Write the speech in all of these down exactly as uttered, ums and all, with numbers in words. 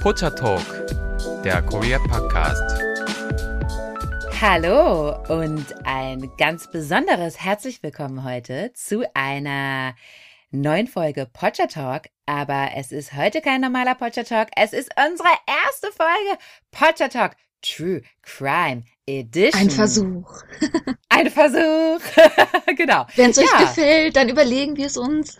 Pocha Talk, der Korea Podcast. Hallo und ein ganz besonderes herzlich willkommen heute zu einer neuen Folge Pocha Talk. Aber es ist heute kein normaler Pocha Talk, es ist unsere erste Folge Pocha Talk True Crime Edition. Ein Versuch. Ein Versuch. Genau. Wenn es euch ja. gefällt, dann überlegen wir es uns.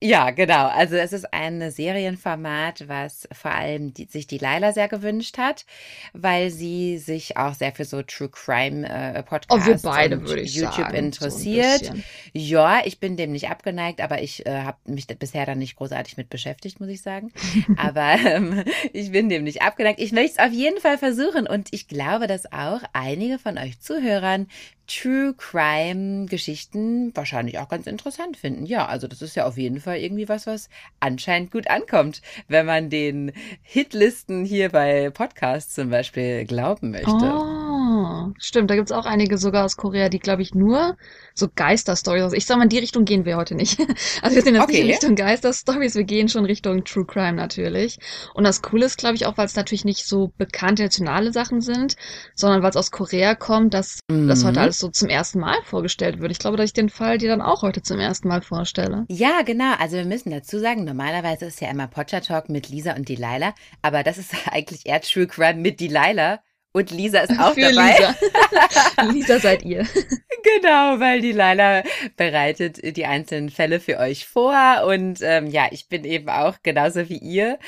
Ja, genau. Also es ist ein Serienformat, was vor allem die, sich die Laila sehr gewünscht hat, weil sie sich auch sehr für so True Crime äh, Podcasts oh, wir beide, und würde ich YouTube sagen, interessiert. So ja, ich bin dem nicht abgeneigt, aber ich äh, habe mich bisher da nicht großartig mit beschäftigt, muss ich sagen. Aber ähm, ich bin dem nicht abgeneigt. Ich möchte es auf jeden Fall versuchen und ich glaube, dass auch einige von euch Zuhörern True Crime Geschichten wahrscheinlich auch ganz interessant finden. Ja, also das ist ja auf jeden Fall irgendwie was, was anscheinend gut ankommt, wenn man den Hitlisten hier bei Podcasts zum Beispiel glauben möchte. Oh, stimmt, da gibt es auch einige sogar aus Korea, die glaube ich nur so Geisterstories. Also ich sag mal, in die Richtung gehen wir heute nicht. Also wir sind jetzt okay. nicht in Richtung Geisterstories, wir gehen schon Richtung True Crime natürlich. Und das Coole ist glaube ich auch, weil es natürlich nicht so bekannte nationale Sachen sind, sondern weil es aus Korea kommt, dass mm. das heute alles so zum ersten Mal vorgestellt wird. Ich glaube, dass ich den Fall dir dann auch heute zum ersten Mal vorstelle. Ja, genau. Also wir müssen dazu sagen, normalerweise ist ja immer Pocha Talk mit Lisa und Delilah, aber das ist eigentlich eher True Crime mit Delilah. Und Lisa ist auch Für dabei. Lisa. Lisa seid ihr. Genau, weil die Laila bereitet die einzelnen Fälle für euch vor. Und ähm, ja, ich bin eben auch genauso wie ihr,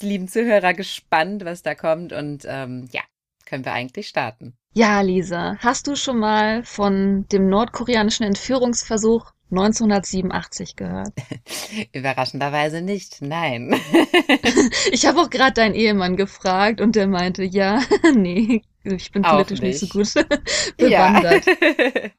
lieben Zuhörer, gespannt, was da kommt. Und ähm, ja, können wir eigentlich starten. Ja, Lisa, hast du schon mal von dem nordkoreanischen Entführungsversuch neunzehnhundertsiebenundachtzig gehört? Überraschenderweise nicht, nein. Ich habe auch gerade deinen Ehemann gefragt und der meinte, ja, nee, ich bin politisch nicht. nicht so gut bewandert. Ja.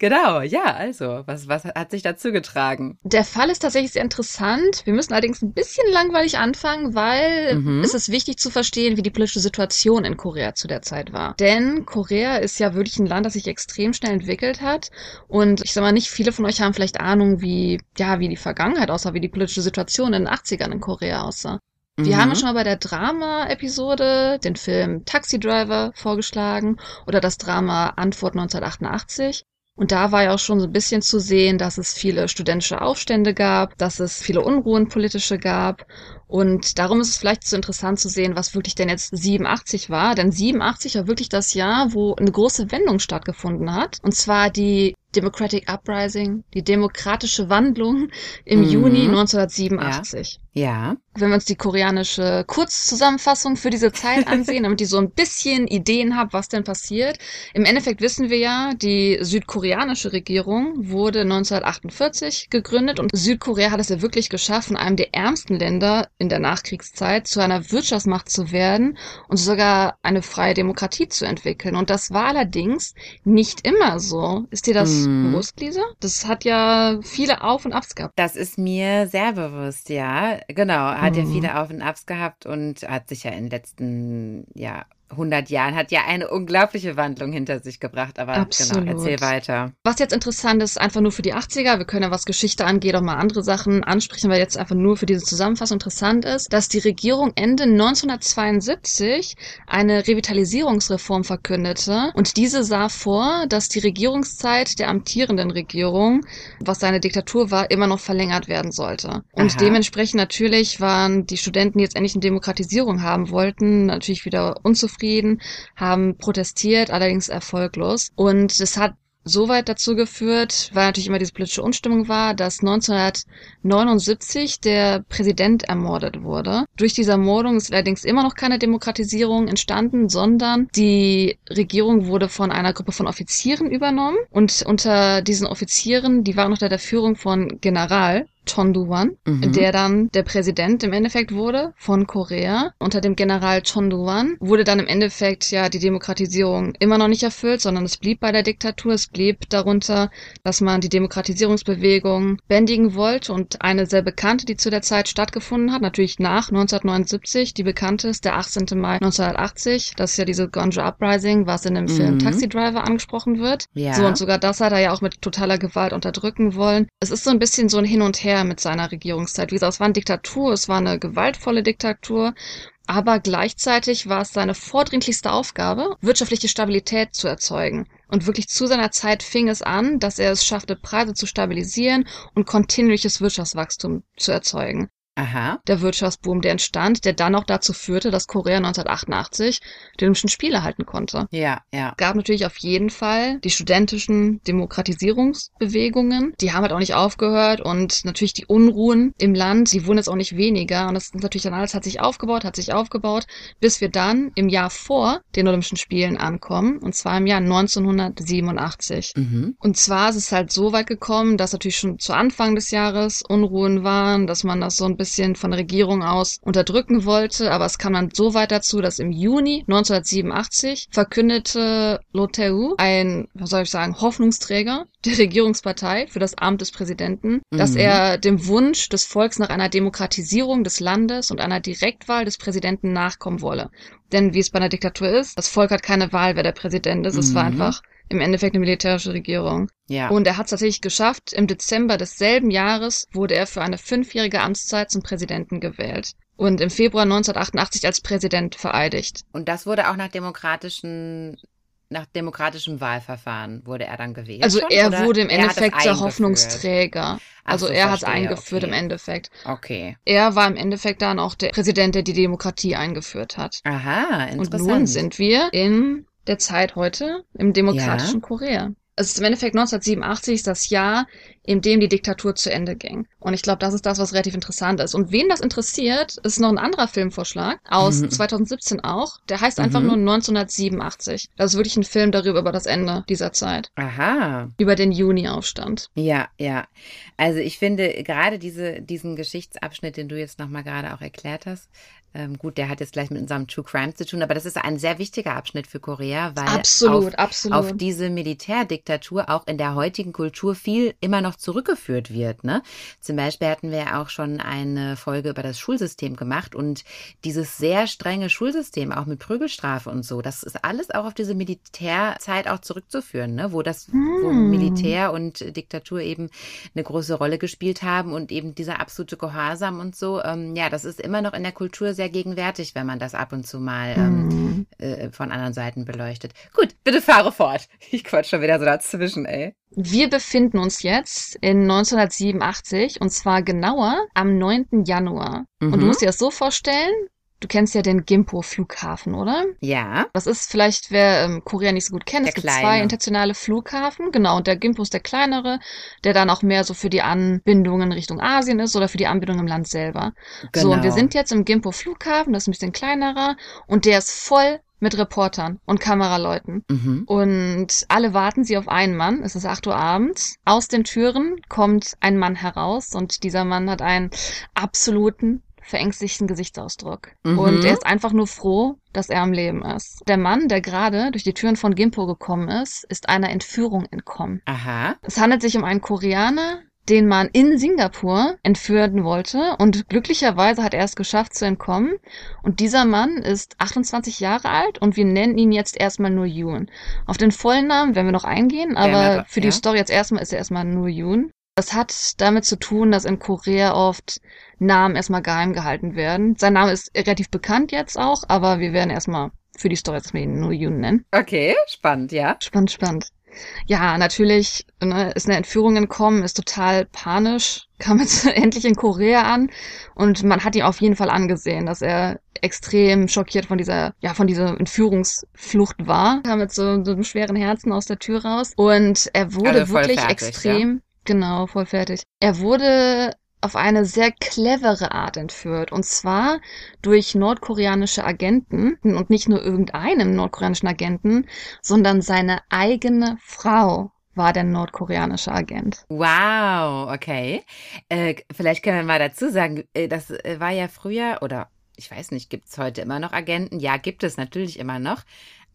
Genau, ja, also, was, was hat sich dazu getragen? Der Fall ist tatsächlich sehr interessant. Wir müssen allerdings ein bisschen langweilig anfangen, weil mhm. es ist wichtig zu verstehen, wie die politische Situation in Korea zu der Zeit war. Denn Korea ist ja wirklich ein Land, das sich extrem schnell entwickelt hat. Und ich sag mal, nicht viele von euch haben vielleicht Ahnung, wie, ja, wie die Vergangenheit aussah, wie die politische Situation in den achtzigern in Korea aussah. Wir mhm. haben ja schon mal bei der Drama-Episode den Film Taxi Driver vorgeschlagen oder das Drama Antwort neunzehnhundertachtundachtzig. Und da war ja auch schon so ein bisschen zu sehen, dass es viele studentische Aufstände gab, dass es viele Unruhen politische gab. Und darum ist es vielleicht so interessant zu sehen, was wirklich denn jetzt siebenundachtzig war. Denn siebenundachtzig war wirklich das Jahr, wo eine große Wendung stattgefunden hat. Und zwar die Democratic Uprising, die demokratische Wandlung im mhm. Juni neunzehnhundertsiebenundachtzig. Ja. ja. Wenn wir uns die koreanische Kurzzusammenfassung für diese Zeit ansehen, damit ihr so ein bisschen Ideen habt, was denn passiert. Im Endeffekt wissen wir ja, die südkoreanische Regierung wurde neunzehnhundertachtundvierzig gegründet und Südkorea hat es ja wirklich geschafft, von einem der ärmsten Länder in der Nachkriegszeit zu einer Wirtschaftsmacht zu werden und sogar eine freie Demokratie zu entwickeln. Und das war allerdings nicht immer so. Ist dir das mhm. bewusst, Lisa? Das hat ja viele Auf- und Abs gehabt. Das ist mir sehr bewusst, ja. Genau, hat mhm. ja viele Auf- und Abs gehabt und hat sich ja in den letzten ja, hundert Jahren hat ja eine unglaubliche Wandlung hinter sich gebracht. Aber Absolut. Genau, erzähl weiter. Was jetzt interessant ist, einfach nur für die achtziger, wir können ja, was Geschichte angeht, auch mal andere Sachen ansprechen, weil jetzt einfach nur für diese Zusammenfassung interessant ist, dass die Regierung Ende neunzehnhundertzweiundsiebzig eine Revitalisierungsreform verkündete und diese sah vor, dass die Regierungszeit der amtierenden Regierung, was seine Diktatur war, immer noch verlängert werden sollte. Und Aha. dementsprechend natürlich waren die Studenten, die jetzt endlich eine Demokratisierung haben wollten, natürlich wieder unzufrieden, haben protestiert, allerdings erfolglos. Und es hat soweit dazu geführt, weil natürlich immer diese politische Unstimmung war, dass neunzehnhundertneunundsiebzig der Präsident ermordet wurde. Durch diese Ermordung ist allerdings immer noch keine Demokratisierung entstanden, sondern die Regierung wurde von einer Gruppe von Offizieren übernommen. Und unter diesen Offizieren, die waren unter der Führung von General Chun Doo-hwan, mhm. der dann der Präsident im Endeffekt wurde von Korea. Unter dem General Chun Doo-hwan wurde dann im Endeffekt ja die Demokratisierung immer noch nicht erfüllt, sondern es blieb bei der Diktatur. Es blieb darunter, dass man die Demokratisierungsbewegung bändigen wollte und eine sehr bekannte, die zu der Zeit stattgefunden hat, natürlich nach neunzehnhundertneunundsiebzig, die bekannte ist der achtzehnten Mai neunzehnhundertachtzig. Das ist ja diese Gwangju Uprising, was in dem mhm. Film Taxi Driver angesprochen wird. Ja. So, und sogar das hat er ja auch mit totaler Gewalt unterdrücken wollen. Es ist so ein bisschen so ein Hin und Her mit seiner Regierungszeit. Wie gesagt, es war eine Diktatur, es war eine gewaltvolle Diktatur. Aber gleichzeitig war es seine vordringlichste Aufgabe, wirtschaftliche Stabilität zu erzeugen. Und wirklich zu seiner Zeit fing es an, dass er es schaffte, Preise zu stabilisieren und kontinuierliches Wirtschaftswachstum zu erzeugen. Aha. Der Wirtschaftsboom, der entstand, der dann auch dazu führte, dass Korea neunzehnhundertachtundachtzig die Olympischen Spiele halten konnte. Ja, ja. Es gab natürlich auf jeden Fall die studentischen Demokratisierungsbewegungen. Die haben halt auch nicht aufgehört und natürlich die Unruhen im Land, die wurden jetzt auch nicht weniger. Und das ist natürlich dann alles, hat sich aufgebaut, hat sich aufgebaut, bis wir dann im Jahr vor den Olympischen Spielen ankommen. Und zwar im Jahr neunzehnhundertsiebenundachtzig. Mhm. Und zwar ist es halt so weit gekommen, dass natürlich schon zu Anfang des Jahres Unruhen waren, dass man das so ein bisschen bisschen von der Regierung aus unterdrücken wollte, aber es kam dann so weit dazu, dass im Juni neunzehnhundertsiebenundachtzig verkündete Roh Tae-woo, ein, was soll ich sagen, Hoffnungsträger der Regierungspartei für das Amt des Präsidenten, mhm. dass er dem Wunsch des Volks nach einer Demokratisierung des Landes und einer Direktwahl des Präsidenten nachkommen wolle. Denn wie es bei einer Diktatur ist, das Volk hat keine Wahl, wer der Präsident ist, mhm. es war einfach im Endeffekt eine militärische Regierung. Ja. Und er hat es tatsächlich geschafft. Im Dezember desselben Jahres wurde er für eine fünfjährige Amtszeit zum Präsidenten gewählt und im Februar neunzehnhundertachtundachtzig als Präsident vereidigt. Und das wurde auch nach demokratischen... Nach demokratischem Wahlverfahren wurde er dann gewählt. Also schon, er oder? wurde im er Endeffekt der Hoffnungsträger. Ach, also so, er hat es eingeführt, okay. Im Endeffekt. Okay. Er war im Endeffekt dann auch der Präsident, der die Demokratie eingeführt hat. Aha, interessant. Und nun sind wir in der Zeit heute im demokratischen ja. Korea. Es ist im Endeffekt neunzehnhundertsiebenundachtzig das Jahr, in dem die Diktatur zu Ende ging. Und ich glaube, das ist das, was relativ interessant ist. Und wen das interessiert, ist noch ein anderer Filmvorschlag aus mhm. zweitausendsiebzehn auch. Der heißt mhm. einfach nur neunzehnhundertsiebenundachtzig. Das ist wirklich ein Film darüber, über das Ende dieser Zeit. Aha. Über den Juni-Aufstand. Ja, ja. Also ich finde gerade diese, diesen Geschichtsabschnitt, den du jetzt nochmal gerade auch erklärt hast, ähm, gut, der hat jetzt gleich mit unserem True Crime zu tun, aber das ist ein sehr wichtiger Abschnitt für Korea, weil absolut, auf, absolut. auf diese Militärdiktatur auch in der heutigen Kultur viel immer noch zurückgeführt wird, ne? Zum Beispiel hatten wir ja auch schon eine Folge über das Schulsystem gemacht und dieses sehr strenge Schulsystem, auch mit Prügelstrafe und so, das ist alles auch auf diese Militärzeit auch zurückzuführen, ne? Wo das hm. wo Militär und Diktatur eben eine große Rolle gespielt haben und eben dieser absolute Gehorsam und so, ähm, ja, das ist immer noch in der Kultur sehr gegenwärtig, wenn man das ab und zu mal hm. ähm, äh, von anderen Seiten beleuchtet. Gut, bitte fahre fort. Ich quatsch schon wieder so dazwischen, ey. Wir befinden uns jetzt in neunzehnhundertsiebenundachtzig und zwar genauer am neunten Januar. Mhm. Und du musst dir das so vorstellen, du kennst ja den Gimpo-Flughafen, oder? Ja. Das ist vielleicht, wer ähm, Korea nicht so gut kennt, der es gibt kleine. zwei internationale Flughafen, genau, und der Gimpo ist der kleinere, der dann auch mehr so für die Anbindungen Richtung Asien ist oder für die Anbindung im Land selber. Genau. So, und wir sind jetzt im Gimpo-Flughafen, das ist ein bisschen kleinerer und der ist voll mit Reportern und Kameraleuten. Mhm. Und alle warten sie auf einen Mann. Es ist acht Uhr abends. Aus den Türen kommt ein Mann heraus und dieser Mann hat einen absoluten, verängstigten Gesichtsausdruck. Mhm. Und er ist einfach nur froh, dass er am Leben ist. Der Mann, der gerade durch die Türen von Gimpo gekommen ist, ist einer Entführung entkommen. Aha. Es handelt sich um einen Koreaner, den man in Singapur entführen wollte und glücklicherweise hat er es geschafft zu entkommen und dieser Mann ist achtundzwanzig Jahre alt und wir nennen ihn jetzt erstmal nur Yoon. Auf den vollen Namen werden wir noch eingehen, aber ja, für die ja. Story jetzt erstmal ist er erstmal nur Yoon. Das hat damit zu tun, dass in Korea oft Namen erstmal geheim gehalten werden. Sein Name ist relativ bekannt jetzt auch, aber wir werden erstmal für die Story jetzt nur Yoon nennen. Okay, spannend, ja. Spannend, spannend. Ja, natürlich, ne, ist eine Entführung entkommen, ist total panisch, kam jetzt endlich in Korea an und man hat ihm auf jeden Fall angesehen, dass er extrem schockiert von dieser, ja, von dieser Entführungsflucht war, kam mit so, so einem schweren Herzen aus der Tür raus und er wurde also wirklich fertig, extrem, ja. genau, voll fertig. Er wurde auf eine sehr clevere Art entführt. Und zwar durch nordkoreanische Agenten und nicht nur irgendeinem nordkoreanischen Agenten, sondern seine eigene Frau war der nordkoreanische Agent. Wow, okay. Äh, vielleicht können wir mal dazu sagen, das war ja früher, oder ich weiß nicht, gibt es heute immer noch Agenten? Ja, gibt es natürlich immer noch.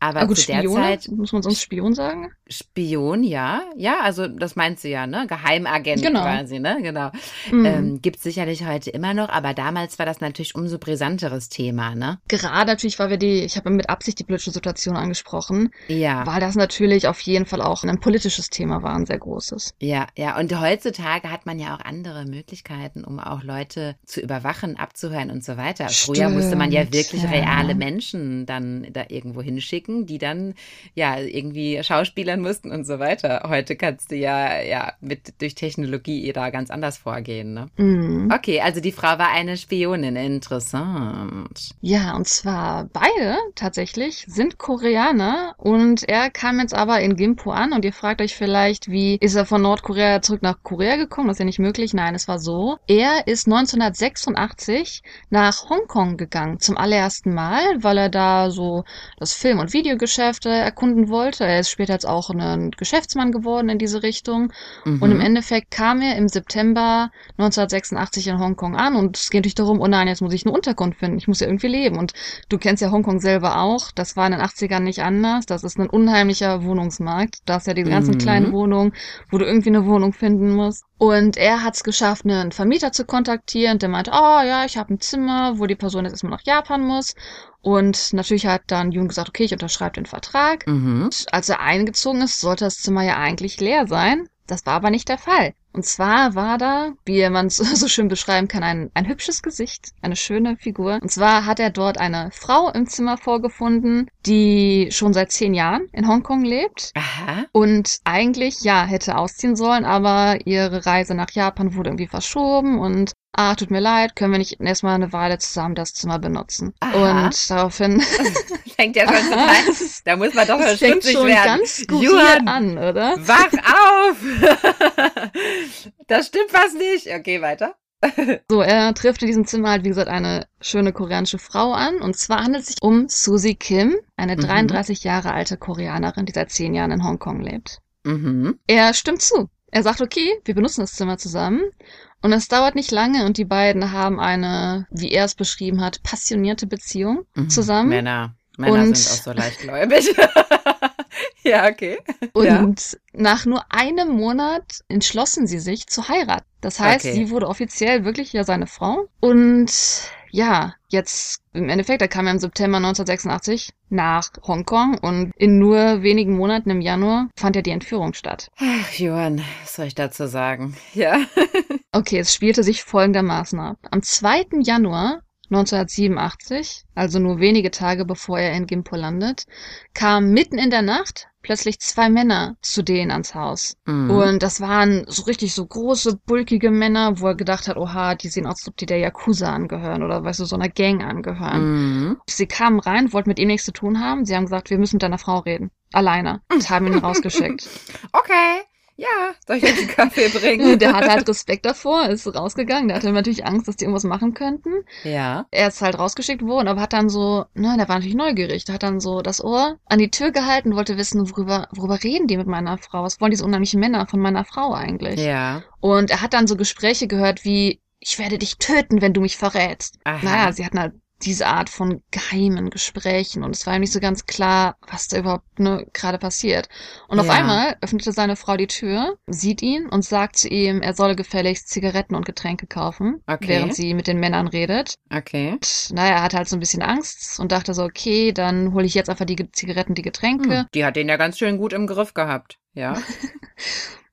Aber gut, zu der Spione? Zeit. Muss man sonst Spion sagen? Spion, ja. Ja, also das meinst du ja, ne? Geheimagent genau. quasi, ne? Genau. Mm. Ähm, gibt's sicherlich heute immer noch, aber damals war das natürlich umso brisanteres Thema, ne? Gerade natürlich, weil wir die, ich habe mit Absicht die politische Situation angesprochen, ja. weil das natürlich auf jeden Fall auch ein politisches Thema war, ein sehr großes. Ja, ja. Und heutzutage hat man ja auch andere Möglichkeiten, um auch Leute zu überwachen, abzuhören und so weiter. Stimmt. Früher musste man ja wirklich ja. reale Menschen dann da irgendwo hinschicken, die dann ja irgendwie schauspielern mussten und so weiter. Heute kannst du ja, ja mit durch Technologie da ganz anders vorgehen. Ne? Mhm. Okay, also die Frau war eine Spionin. Interessant. Ja, und zwar beide tatsächlich sind Koreaner und er kam jetzt aber in Gimpo an und ihr fragt euch vielleicht, wie ist er von Nordkorea zurück nach Korea gekommen? Das ist ja nicht möglich. Nein, es war so. Er ist neunzehnhundertsechsundachtzig nach Hongkong gegangen zum allerersten Mal, weil er da so das Film- und Videogeschäfte erkunden wollte. Er ist später jetzt auch ein Geschäftsmann geworden in diese Richtung. Mhm. Und im Endeffekt kam er im September neunzehnhundertsechsundachtzig in Hongkong an und es geht natürlich darum, oh nein, jetzt muss ich eine Unterkunft finden, ich muss ja irgendwie leben. Und du kennst ja Hongkong selber auch, das war in den achtzigern nicht anders. Das ist ein unheimlicher Wohnungsmarkt. Da hast ja diese ganzen mhm. kleinen Wohnungen, wo du irgendwie eine Wohnung finden musst. Und er hat es geschafft, einen Vermieter zu kontaktieren. Der meinte, oh ja, ich habe ein Zimmer, wo die Person jetzt erstmal nach Japan muss. Und natürlich hat dann Yoon gesagt, okay, ich unterschreibe den Vertrag. Mhm. Und als er eingezogen ist, sollte das Zimmer ja eigentlich leer sein. Das war aber nicht der Fall. Und zwar war da, wie man es so schön beschreiben kann, ein, ein hübsches Gesicht, eine schöne Figur. Und zwar hat er dort eine Frau im Zimmer vorgefunden, die schon seit zehn Jahren in Hongkong lebt. Aha. Und eigentlich, ja, hätte ausziehen sollen, aber ihre Reise nach Japan wurde irgendwie verschoben und ah, tut mir leid, können wir nicht erstmal eine Weile zusammen das Zimmer benutzen? Aha. Und daraufhin... fängt ja schon total... Da muss man doch das fängt schon werden. Ganz Johann, an, oder? Wach auf! Das stimmt was nicht. Okay, weiter. So, er trifft in diesem Zimmer halt, wie gesagt, eine schöne koreanische Frau an. Und zwar handelt es sich um Suzy Kim, eine mhm. dreiunddreißig Jahre alte Koreanerin, die seit zehn Jahren in Hongkong lebt. Mhm. Er stimmt zu. Er sagt, okay, wir benutzen das Zimmer zusammen. Und es dauert nicht lange und die beiden haben eine, wie er es beschrieben hat, passionierte Beziehung mhm. zusammen. Männer. Männer und sind auch so leichtgläubig. Ja, okay. Und ja. nach nur einem Monat entschlossen sie sich zu heiraten. Das heißt, okay. sie wurde offiziell wirklich ja seine Frau. Und ja, jetzt im Endeffekt, er kam ja im September neunzehnhundertsechsundachtzig nach Hongkong und in nur wenigen Monaten im Januar fand ja die Entführung statt. Ach, Johann, was soll ich dazu sagen? Ja. Okay, es spielte sich folgendermaßen ab. Am zweiten Januar neunzehnhundertsiebenundachtzig, also nur wenige Tage bevor er in Gimpo landet, kamen mitten in der Nacht plötzlich zwei Männer zu denen ans Haus. Mhm. Und das waren so richtig so große, bulkige Männer, wo er gedacht hat, oha, die sehen aus, als ob die der Yakuza angehören oder, weißt du, so einer Gang angehören. Mhm. Sie kamen rein, wollten mit ihm nichts zu tun haben. Sie haben gesagt, wir müssen mit deiner Frau reden. Alleine. Und haben ihn rausgeschickt. Okay. Ja, soll ich euch einen Kaffee bringen? Der hatte halt Respekt davor, ist rausgegangen. Der hatte natürlich Angst, dass die irgendwas machen könnten. Ja. Er ist halt rausgeschickt worden, aber hat dann so, ne, der war natürlich neugierig, der hat dann so das Ohr an die Tür gehalten, wollte wissen, worüber, worüber reden die mit meiner Frau? Was wollen diese unheimlichen Männer von meiner Frau eigentlich? Ja. Und er hat dann so Gespräche gehört wie, ich werde dich töten, wenn du mich verrätst. Aha. Naja, sie hatten halt diese Art von geheimen Gesprächen und es war ihm nicht so ganz klar, was da überhaupt ne, gerade passiert. Und ja. auf einmal öffnete seine Frau die Tür, sieht ihn und sagt zu ihm, er solle gefälligst Zigaretten und Getränke kaufen, okay. während sie mit den Männern redet. Okay. Und, naja, er hatte halt so ein bisschen Angst und dachte so, okay, dann hole ich jetzt einfach die Zigaretten, die Getränke. Hm, die hat den ja ganz schön gut im Griff gehabt, ja.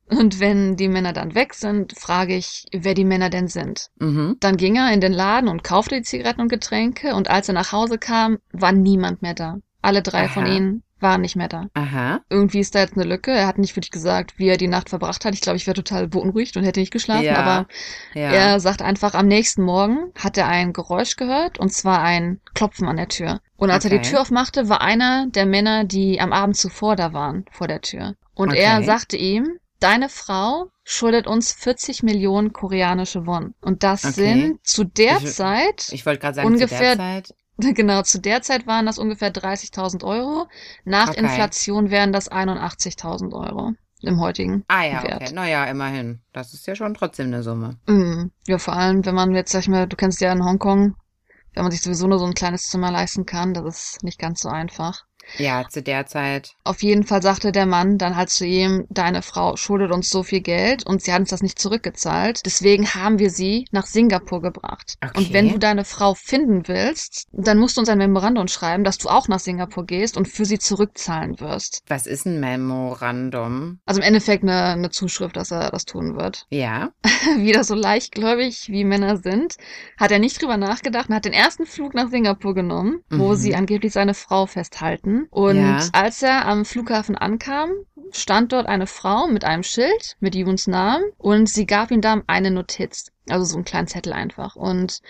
Und wenn die Männer dann weg sind, frage ich, wer die Männer denn sind. Mhm. Dann ging er in den Laden und kaufte die Zigaretten und Getränke. Und als er nach Hause kam, war niemand mehr da. Alle drei Aha. von ihnen waren nicht mehr da. Aha. Irgendwie ist da jetzt eine Lücke. Er hat nicht wirklich gesagt, wie er die Nacht verbracht hat. Ich glaube, ich wäre total beunruhigt und hätte nicht geschlafen. Ja. Aber ja. er sagt einfach, am nächsten Morgen hat er ein Geräusch gehört, und zwar ein Klopfen an der Tür. Und als okay. er die Tür aufmachte, war einer der Männer, die am Abend zuvor da waren, vor der Tür. Und okay. er sagte ihm, deine Frau schuldet uns vierzig Millionen koreanische Won. Und das okay. sind zu der ich, Zeit ich wollte gerade sagen, ungefähr, zu der Zeit. Genau, zu der Zeit waren das ungefähr dreißigtausend Euro. Nach okay. Inflation wären das einundachtzigtausend Euro im heutigen ah, ja, Wert. Okay. Naja, immerhin. Das ist ja schon trotzdem eine Summe. Mhm. Ja, vor allem, wenn man jetzt, sag ich mal, du kennst ja in Hongkong, wenn man sich sowieso nur so ein kleines Zimmer leisten kann, das ist nicht ganz so einfach. Ja, zu der Zeit. Auf jeden Fall sagte der Mann dann halt zu ihm, deine Frau schuldet uns so viel Geld und sie hat uns das nicht zurückgezahlt. Deswegen haben wir sie nach Singapur gebracht. Okay. Und wenn du deine Frau finden willst, dann musst du uns ein Memorandum schreiben, dass du auch nach Singapur gehst und für sie zurückzahlen wirst. Was ist ein Memorandum? Also im Endeffekt eine, eine Zuschrift, dass er das tun wird. Ja. Wieder so leichtgläubig, wie Männer sind, hat er nicht drüber nachgedacht und hat den ersten Flug nach Singapur genommen, mhm. wo sie angeblich seine Frau festhalten. Und ja. als er am Flughafen ankam, stand dort eine Frau mit einem Schild mit Juns Namen und sie gab ihm da eine Notiz, also so einen kleinen Zettel einfach. Und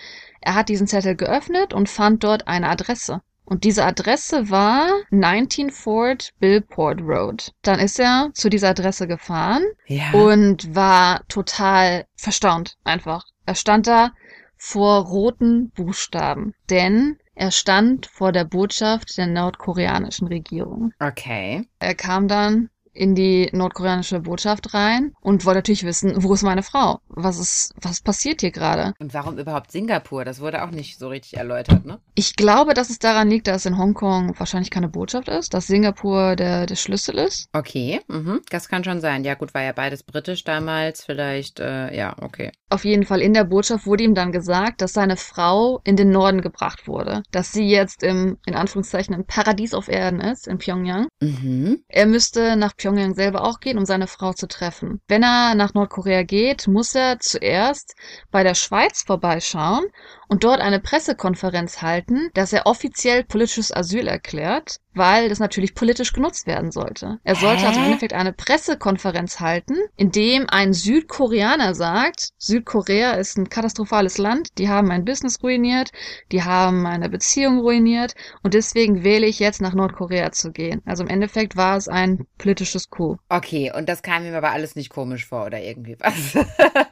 er hat diesen Zettel geöffnet und fand dort eine Adresse. Und diese Adresse war neunzehn Fort Billport Road. Dann ist er zu dieser Adresse gefahren ja. und war total verstaunt einfach. Er stand da vor roten Buchstaben, denn er stand vor der Botschaft der nordkoreanischen Regierung. Okay. Er kam dann in die nordkoreanische Botschaft rein und wollte natürlich wissen, wo ist meine Frau? Was ist, was passiert hier gerade? Und warum überhaupt Singapur? Das wurde auch nicht so richtig erläutert, ne? Ich glaube, dass es daran liegt, dass in Hongkong wahrscheinlich keine Botschaft ist, dass Singapur der, der Schlüssel ist. Okay, mhm. Das kann schon sein. Ja gut, war ja beides britisch damals, vielleicht, äh, ja, okay. Auf jeden Fall in der Botschaft wurde ihm dann gesagt, dass seine Frau in den Norden gebracht wurde. Dass sie jetzt im, in Anführungszeichen, im Paradies auf Erden ist, in Pyongyang. Mhm. Er müsste nach Pyongyang selber auch gehen, um seine Frau zu treffen. Wenn er nach Nordkorea geht, muss er zuerst bei der Schweiz vorbeischauen und dort eine Pressekonferenz halten, dass er offiziell politisches Asyl erklärt, weil das natürlich politisch genutzt werden sollte. Er sollte Hä? also im Endeffekt eine Pressekonferenz halten, in dem ein Südkoreaner sagt, Südkorea ist ein katastrophales Land, die haben mein Business ruiniert, die haben meine Beziehung ruiniert und deswegen wähle ich jetzt nach Nordkorea zu gehen. Also im Endeffekt war es ein politisches Coup. Okay, und das kam ihm aber alles nicht komisch vor oder irgendwie was?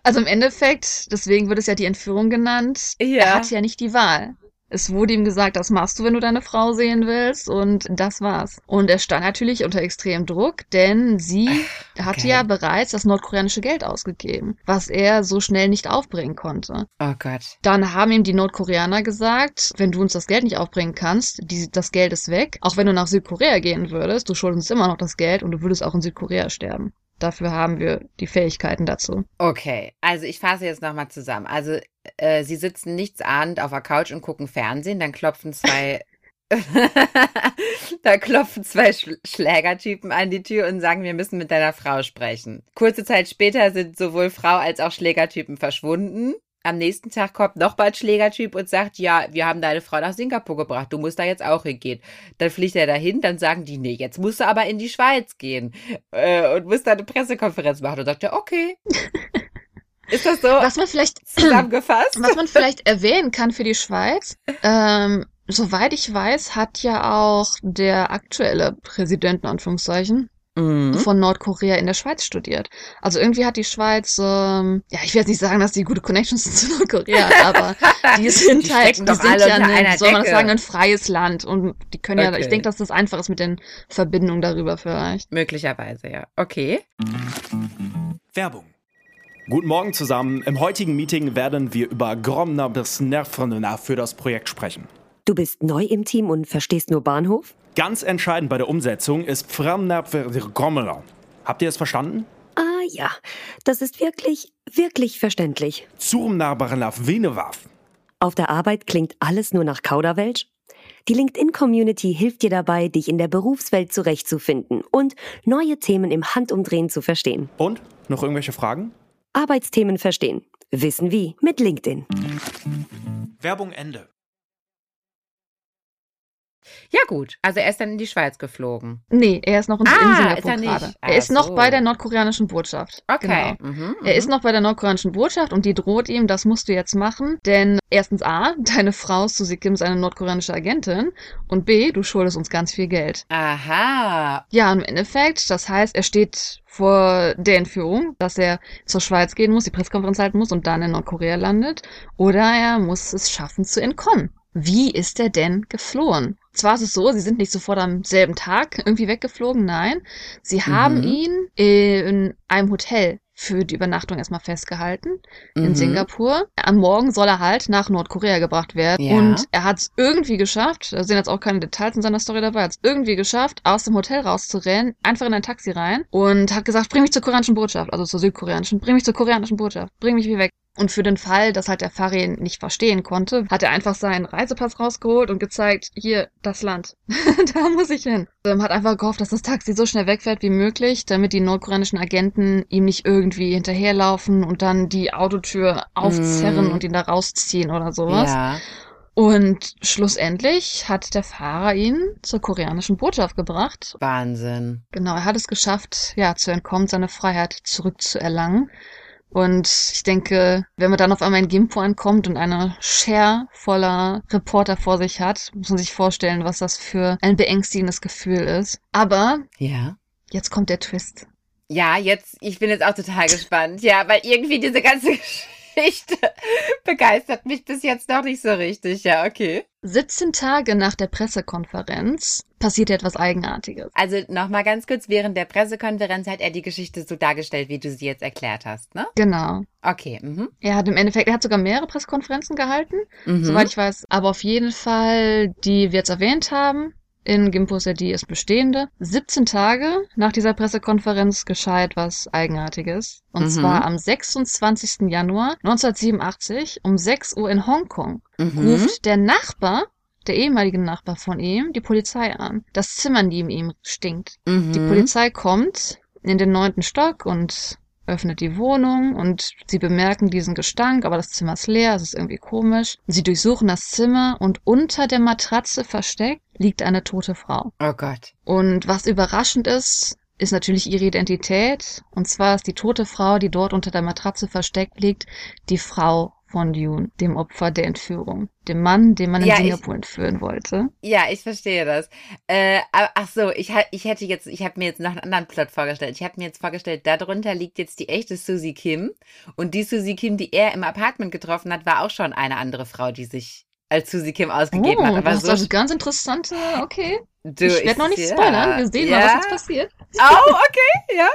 Also im Endeffekt, deswegen wird es ja die Entführung genannt, ja. Er hatte ja nicht die Wahl. Es wurde ihm gesagt, das machst du, wenn du deine Frau sehen willst und das war's. Und er stand natürlich unter extremem Druck, denn sie Ach, okay. hatte ja bereits das nordkoreanische Geld ausgegeben, was er so schnell nicht aufbringen konnte. Oh Gott. Dann haben ihm die Nordkoreaner gesagt, wenn du uns das Geld nicht aufbringen kannst, die, das Geld ist weg. Auch wenn du nach Südkorea gehen würdest, du schuldest uns immer noch das Geld und du würdest auch in Südkorea sterben. Dafür haben wir die Fähigkeiten dazu. Okay, also ich fasse jetzt nochmal zusammen. Also äh, sie sitzen nichtsahnend auf der Couch und gucken Fernsehen, dann klopfen zwei... da klopfen zwei Sch- Schlägertypen an die Tür und sagen, wir müssen mit deiner Frau sprechen. Kurze Zeit später sind sowohl Frau als auch Schlägertypen verschwunden. Am nächsten Tag kommt nochmal ein Schlägertyp und sagt, ja, wir haben deine Frau nach Singapur gebracht, du musst da jetzt auch hingehen. Dann fliegt er dahin, dann sagen die, nee, jetzt musst du aber in die Schweiz gehen äh, und musst da eine Pressekonferenz machen. Und sagt er, okay. Ist das so was man vielleicht, zusammengefasst? Was man vielleicht erwähnen kann für die Schweiz, ähm, soweit ich weiß, hat ja auch der aktuelle Präsident, in Anführungszeichen, von Nordkorea in der Schweiz studiert. Also irgendwie hat die Schweiz, ähm, ja, ich will jetzt nicht sagen, dass die gute Connections sind zu Nordkorea, aber die sind die halt, die sind ja, ein, soll man das sagen, ein freies Land und die können okay. ja, ich denke, dass das einfach ist mit den Verbindungen darüber vielleicht. Möglicherweise, ja. Okay. Werbung. Guten Morgen zusammen. Im heutigen Meeting werden wir über Gromner bis Nervner für das Projekt sprechen. Du bist neu im Team und verstehst nur Bahnhof? Ganz entscheidend bei der Umsetzung ist Pframnapfer-Grommelau. Habt ihr es verstanden? Ah ja, das ist wirklich, wirklich verständlich. Zurmnabarnaf-Wenewaf. Auf der Arbeit klingt alles nur nach Kauderwelsch? Die LinkedIn-Community hilft dir dabei, dich in der Berufswelt zurechtzufinden und neue Themen im Handumdrehen zu verstehen. Und? Noch irgendwelche Fragen? Arbeitsthemen verstehen. Wissen wie mit LinkedIn. Werbung Ende. Ja gut, also er ist dann in die Schweiz geflogen. Nee, er ist noch in, ah, in Singapur ist er gerade. Ah, er ist so. noch bei der nordkoreanischen Botschaft. Okay. Genau. Mhm, er ist noch bei der nordkoreanischen Botschaft und die droht ihm, das musst du jetzt machen, denn erstens A, deine Frau Suzy Kim ist eine nordkoreanische Agentin und B, du schuldest uns ganz viel Geld. Aha. Ja, im Endeffekt, das heißt, er steht vor der Entführung, dass er zur Schweiz gehen muss, die Pressekonferenz halten muss und dann in Nordkorea landet oder er muss es schaffen zu entkommen. Wie ist er denn geflohen? Zwar ist es so, sie sind nicht sofort am selben Tag irgendwie weggeflogen, nein. Sie haben mhm. ihn in einem Hotel für die Übernachtung erstmal festgehalten in mhm. Singapur. Am Morgen soll er halt nach Nordkorea gebracht werden. Ja. Und er hat es irgendwie geschafft, da sind jetzt auch keine Details in seiner Story dabei, hat es irgendwie geschafft, aus dem Hotel rauszurennen, einfach in ein Taxi rein und hat gesagt, bring mich zur koreanischen Botschaft, also zur südkoreanischen, bring mich zur koreanischen Botschaft, bring mich hier weg. Und für den Fall, dass halt der Fahrer ihn nicht verstehen konnte, hat er einfach seinen Reisepass rausgeholt und gezeigt, hier, das Land, da muss ich hin. Ähm, hat einfach gehofft, dass das Taxi so schnell wegfährt wie möglich, damit die nordkoreanischen Agenten ihm nicht irgendwie hinterherlaufen und dann die Autotür aufzerren mm. und ihn da rausziehen oder sowas. Ja. Und schlussendlich hat der Fahrer ihn zur koreanischen Botschaft gebracht. Wahnsinn. Genau, er hat es geschafft, ja, zu entkommen, seine Freiheit zurückzuerlangen. Und ich denke, wenn man dann auf einmal in Gimpo ankommt und eine Schere voller Reporter vor sich hat, muss man sich vorstellen, was das für ein beängstigendes Gefühl ist. Aber ja, jetzt kommt der Twist. Ja, jetzt, ich bin jetzt auch total gespannt. Ja, weil irgendwie diese ganze Geschichte begeistert mich bis jetzt noch nicht so richtig. Ja, okay. siebzehn Tage nach der Pressekonferenz passiert etwas Eigenartiges. Also nochmal ganz kurz, während der Pressekonferenz hat er die Geschichte so dargestellt, wie du sie jetzt erklärt hast, ne? Genau. Okay. Mhm. Er hat im Endeffekt, er hat sogar mehrere Pressekonferenzen gehalten, mhm. soweit ich weiß. Aber auf jeden Fall, die wir jetzt erwähnt haben, in Gimpo ist ja die ist bestehende. siebzehn Tage nach dieser Pressekonferenz geschah etwas Eigenartiges. Und mhm. zwar am sechsundzwanzigsten Januar neunzehnhundertsiebenundachtzig um sechs Uhr in Hongkong mhm. ruft der Nachbar, der ehemalige Nachbar von ihm, die Polizei an. Das Zimmer neben ihm stinkt. Mhm. Die Polizei kommt in den neunten Stock und öffnet die Wohnung und sie bemerken diesen Gestank, aber das Zimmer ist leer, es ist irgendwie komisch. Sie durchsuchen das Zimmer und unter der Matratze versteckt liegt eine tote Frau. Oh Gott. Und was überraschend ist, ist natürlich ihre Identität. Und zwar ist die tote Frau, die dort unter der Matratze versteckt liegt, die Frau von Yoon, dem Opfer der Entführung. Dem Mann, den man in ja, Singapur ich, entführen wollte. Ja, ich verstehe das. Äh, ach so, ich, ich hätte jetzt, ich habe mir jetzt noch einen anderen Plot vorgestellt. Ich habe mir jetzt vorgestellt, darunter liegt jetzt die echte Suzy Kim. Und die Suzy Kim, die er im Apartment getroffen hat, war auch schon eine andere Frau, die sich als Suzy Kim ausgegeben oh, hat. Aber das so ist das ganz interessante, okay. Du, ich werde noch nicht spoilern, wir sehen ja. mal, was jetzt passiert. Oh, okay, ja.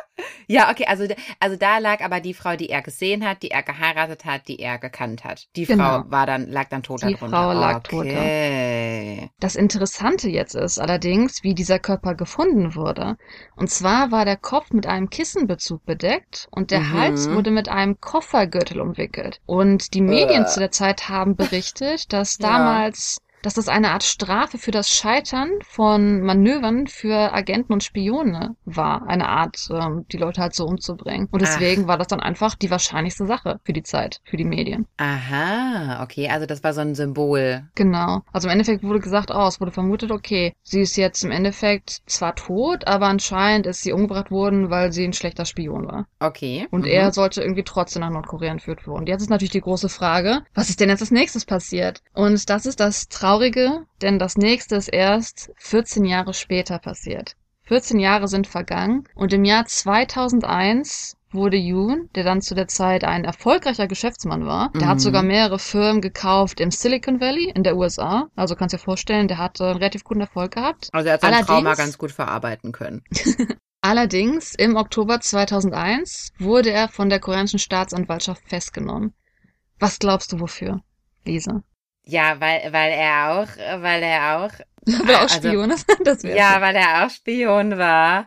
Ja, okay, also, also da lag aber die Frau, die er gesehen hat, die er geheiratet hat, die er gekannt hat. Die genau. Frau war dann, lag dann tot darunter. Die Frau lag okay. tot. Das Interessante jetzt ist allerdings, wie dieser Körper gefunden wurde. Und zwar war der Kopf mit einem Kissenbezug bedeckt und der mhm. Hals wurde mit einem Koffergürtel umwickelt. Und die Medien uh. zu der Zeit haben berichtet, dass damals... Ja. dass das eine Art Strafe für das Scheitern von Manövern für Agenten und Spione war. Eine Art, ähm, die Leute halt so umzubringen. Und deswegen Ach. war das dann einfach die wahrscheinlichste Sache für die Zeit, für die Medien. Aha, okay, also das war so ein Symbol. Genau. Also im Endeffekt wurde gesagt, oh, es wurde vermutet, okay, sie ist jetzt im Endeffekt zwar tot, aber anscheinend ist sie umgebracht worden, weil sie ein schlechter Spion war. Okay. Und mhm. er sollte irgendwie trotzdem nach Nordkorea entführt werden. Und jetzt ist natürlich die große Frage, was ist denn jetzt als nächstes passiert? Und das ist das Traum. Traurige, denn das nächste ist erst vierzehn Jahre später passiert. vierzehn Jahre sind vergangen und im Jahr zweitausendeins wurde Yoon, der dann zu der Zeit ein erfolgreicher Geschäftsmann war, der mhm. hat sogar mehrere Firmen gekauft im Silicon Valley in der U S A. Also kannst dir vorstellen, der hatte einen relativ guten Erfolg gehabt. Also er hat sein Trauma ganz gut verarbeiten können. Allerdings im Oktober zweitausendeins wurde er von der koreanischen Staatsanwaltschaft festgenommen. Was glaubst du wofür, Lisa? Ja, weil, weil er auch, weil er auch, weil er auch Spion ist, also, das wäre ja, so. Weil er auch Spion war,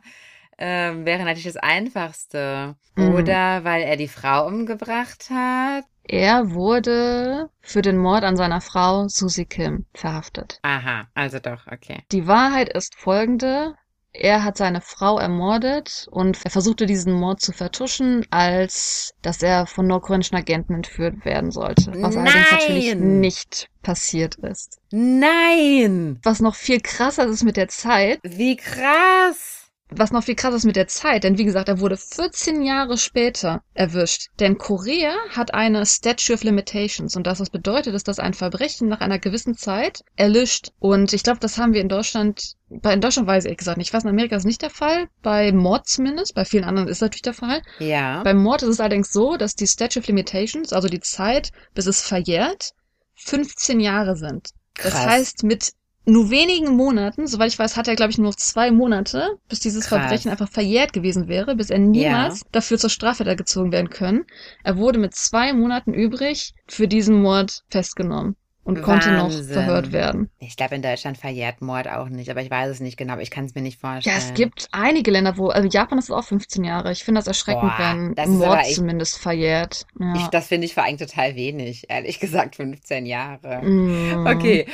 ähm, wäre natürlich das Einfachste. Mhm. Oder weil er die Frau umgebracht hat. Er wurde für den Mord an seiner Frau Suzy Kim verhaftet. Aha, also doch, okay. Die Wahrheit ist folgende. Er hat seine Frau ermordet und er versuchte diesen Mord zu vertuschen, als dass er von nordkoreanischen Agenten entführt werden sollte. Was Nein! allerdings natürlich nicht passiert ist. Nein! Was noch viel krasser ist mit der Zeit. Wie krass! Was noch viel krasser ist mit der Zeit, denn wie gesagt, er wurde vierzehn Jahre später erwischt. Denn Korea hat eine Statute of Limitations und das, was bedeutet, ist, dass ein Verbrechen nach einer gewissen Zeit erlischt. Und ich glaube, das haben wir in Deutschland, bei in Deutschland weiß ich ehrlich gesagt nicht, ich weiß, in Amerika ist nicht der Fall, bei Mord zumindest, bei vielen anderen ist natürlich der Fall. Ja. Beim Mord ist es allerdings so, dass die Statute of Limitations, also die Zeit, bis es verjährt, fünfzehn Jahre sind. Krass. Das heißt, mit nur wenigen Monaten, soweit ich weiß, hat er, glaube ich, nur noch zwei Monate, bis dieses Krass. Verbrechen einfach verjährt gewesen wäre, bis er niemals ja. dafür zur Strafe hätte gezogen werden können. Er wurde mit zwei Monaten übrig für diesen Mord festgenommen und Wahnsinn. Konnte noch verhört werden. Ich glaube, in Deutschland verjährt Mord auch nicht, aber ich weiß es nicht genau, aber ich kann es mir nicht vorstellen. Ja, es gibt einige Länder, wo, also Japan ist auch fünfzehn Jahre. Ich finde das erschreckend, Boah, wenn das Mord echt, zumindest verjährt. Ja. Ich, das finde ich vor allem total wenig, ehrlich gesagt, fünfzehn Jahre. Mm. Okay.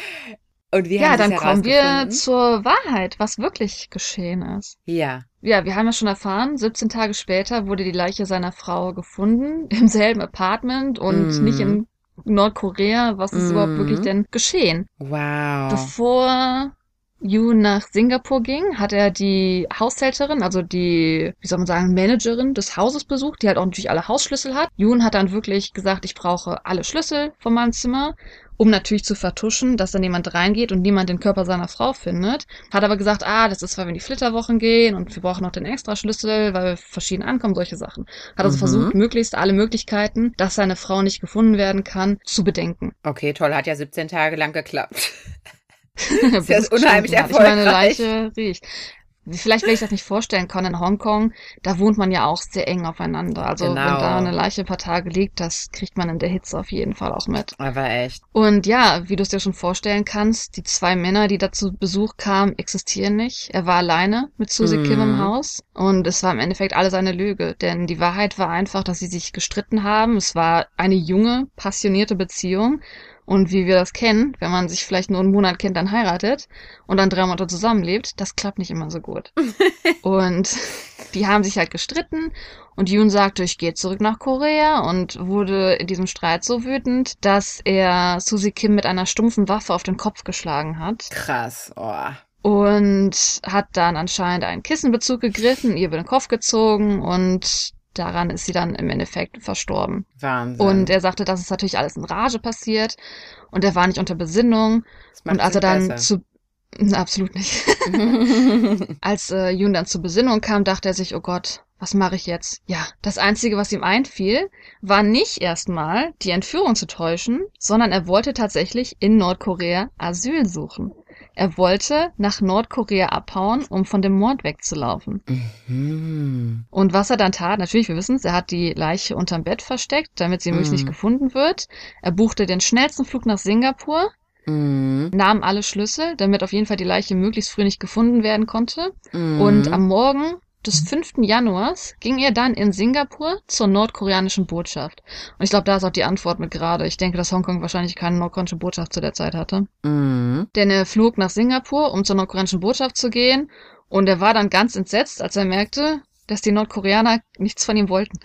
Und wir ja, haben dann kommen wir zur Wahrheit, was wirklich geschehen ist. Ja. Ja, wir haben ja schon erfahren, siebzehn Tage später wurde die Leiche seiner Frau gefunden, im selben Apartment und mm. nicht in Nordkorea. Was ist mm. überhaupt wirklich denn geschehen? Wow. Bevor Yoon nach Singapur ging, hat er die Haushälterin, also die, wie soll man sagen, Managerin des Hauses besucht, die halt auch natürlich alle Hausschlüssel hat. Yoon hat dann wirklich gesagt, ich brauche alle Schlüssel von meinem Zimmer, um natürlich zu vertuschen, dass dann jemand reingeht und niemand den Körper seiner Frau findet. Hat aber gesagt, ah, das ist, weil wir in die Flitterwochen gehen und wir brauchen noch den Extraschlüssel, weil wir verschieden ankommen, solche Sachen. Hat also mhm. versucht, möglichst alle Möglichkeiten, dass seine Frau nicht gefunden werden kann, zu bedenken. Okay, toll, hat ja siebzehn Tage lang geklappt. Das ist ja unheimlich erfolgreich. Meine Leiche riecht. Vielleicht, wenn ich das nicht vorstellen kann, in Hongkong, da wohnt man ja auch sehr eng aufeinander. Also genau. Wenn da eine Leiche ein paar Tage liegt, das kriegt man in der Hitze auf jeden Fall auch mit. Aber echt. Und ja, wie du es dir schon vorstellen kannst, die zwei Männer, die da zu Besuch kamen, existieren nicht. Er war alleine mit Suzy mm. Kim im Haus und es war im Endeffekt alles eine Lüge. Denn die Wahrheit war einfach, dass sie sich gestritten haben. Es war eine junge, passionierte Beziehung. Und wie wir das kennen, wenn man sich vielleicht nur einen Monat kennt, dann heiratet und dann drei Monate zusammenlebt, das klappt nicht immer so gut. Und die haben sich halt gestritten und Yoon sagte, ich gehe zurück nach Korea und wurde in diesem Streit so wütend, dass er Suzy Kim mit einer stumpfen Waffe auf den Kopf geschlagen hat. Krass, oh. Und hat dann anscheinend einen Kissenbezug gegriffen, ihr über den Kopf gezogen und daran ist sie dann im Endeffekt verstorben. Wahnsinn. Und er sagte, das ist natürlich alles in Rage passiert und er war nicht unter Besinnung. Und als er dann besser. zu... Na, absolut nicht. Als äh, Yoon dann zur Besinnung kam, dachte er sich, oh Gott, was mache ich jetzt? Ja, das Einzige, was ihm einfiel, war nicht erstmal die Entführung zu täuschen, sondern er wollte tatsächlich in Nordkorea Asyl suchen. Er wollte nach Nordkorea abhauen, um von dem Mord wegzulaufen. Mhm. Und was er dann tat, natürlich, wir wissen es, er hat die Leiche unterm Bett versteckt, damit sie mhm. möglichst nicht gefunden wird. Er buchte den schnellsten Flug nach Singapur, mhm. nahm alle Schlüssel, damit auf jeden Fall die Leiche möglichst früh nicht gefunden werden konnte. Mhm. Und am Morgen des fünften Januars ging er dann in Singapur zur nordkoreanischen Botschaft. Und ich glaube, da ist auch die Antwort mit gerade. Ich denke, dass Hongkong wahrscheinlich keine nordkoreanische Botschaft zu der Zeit hatte. Mhm. Denn er flog nach Singapur, um zur nordkoreanischen Botschaft zu gehen. Und er war dann ganz entsetzt, als er merkte, dass die Nordkoreaner nichts von ihm wollten.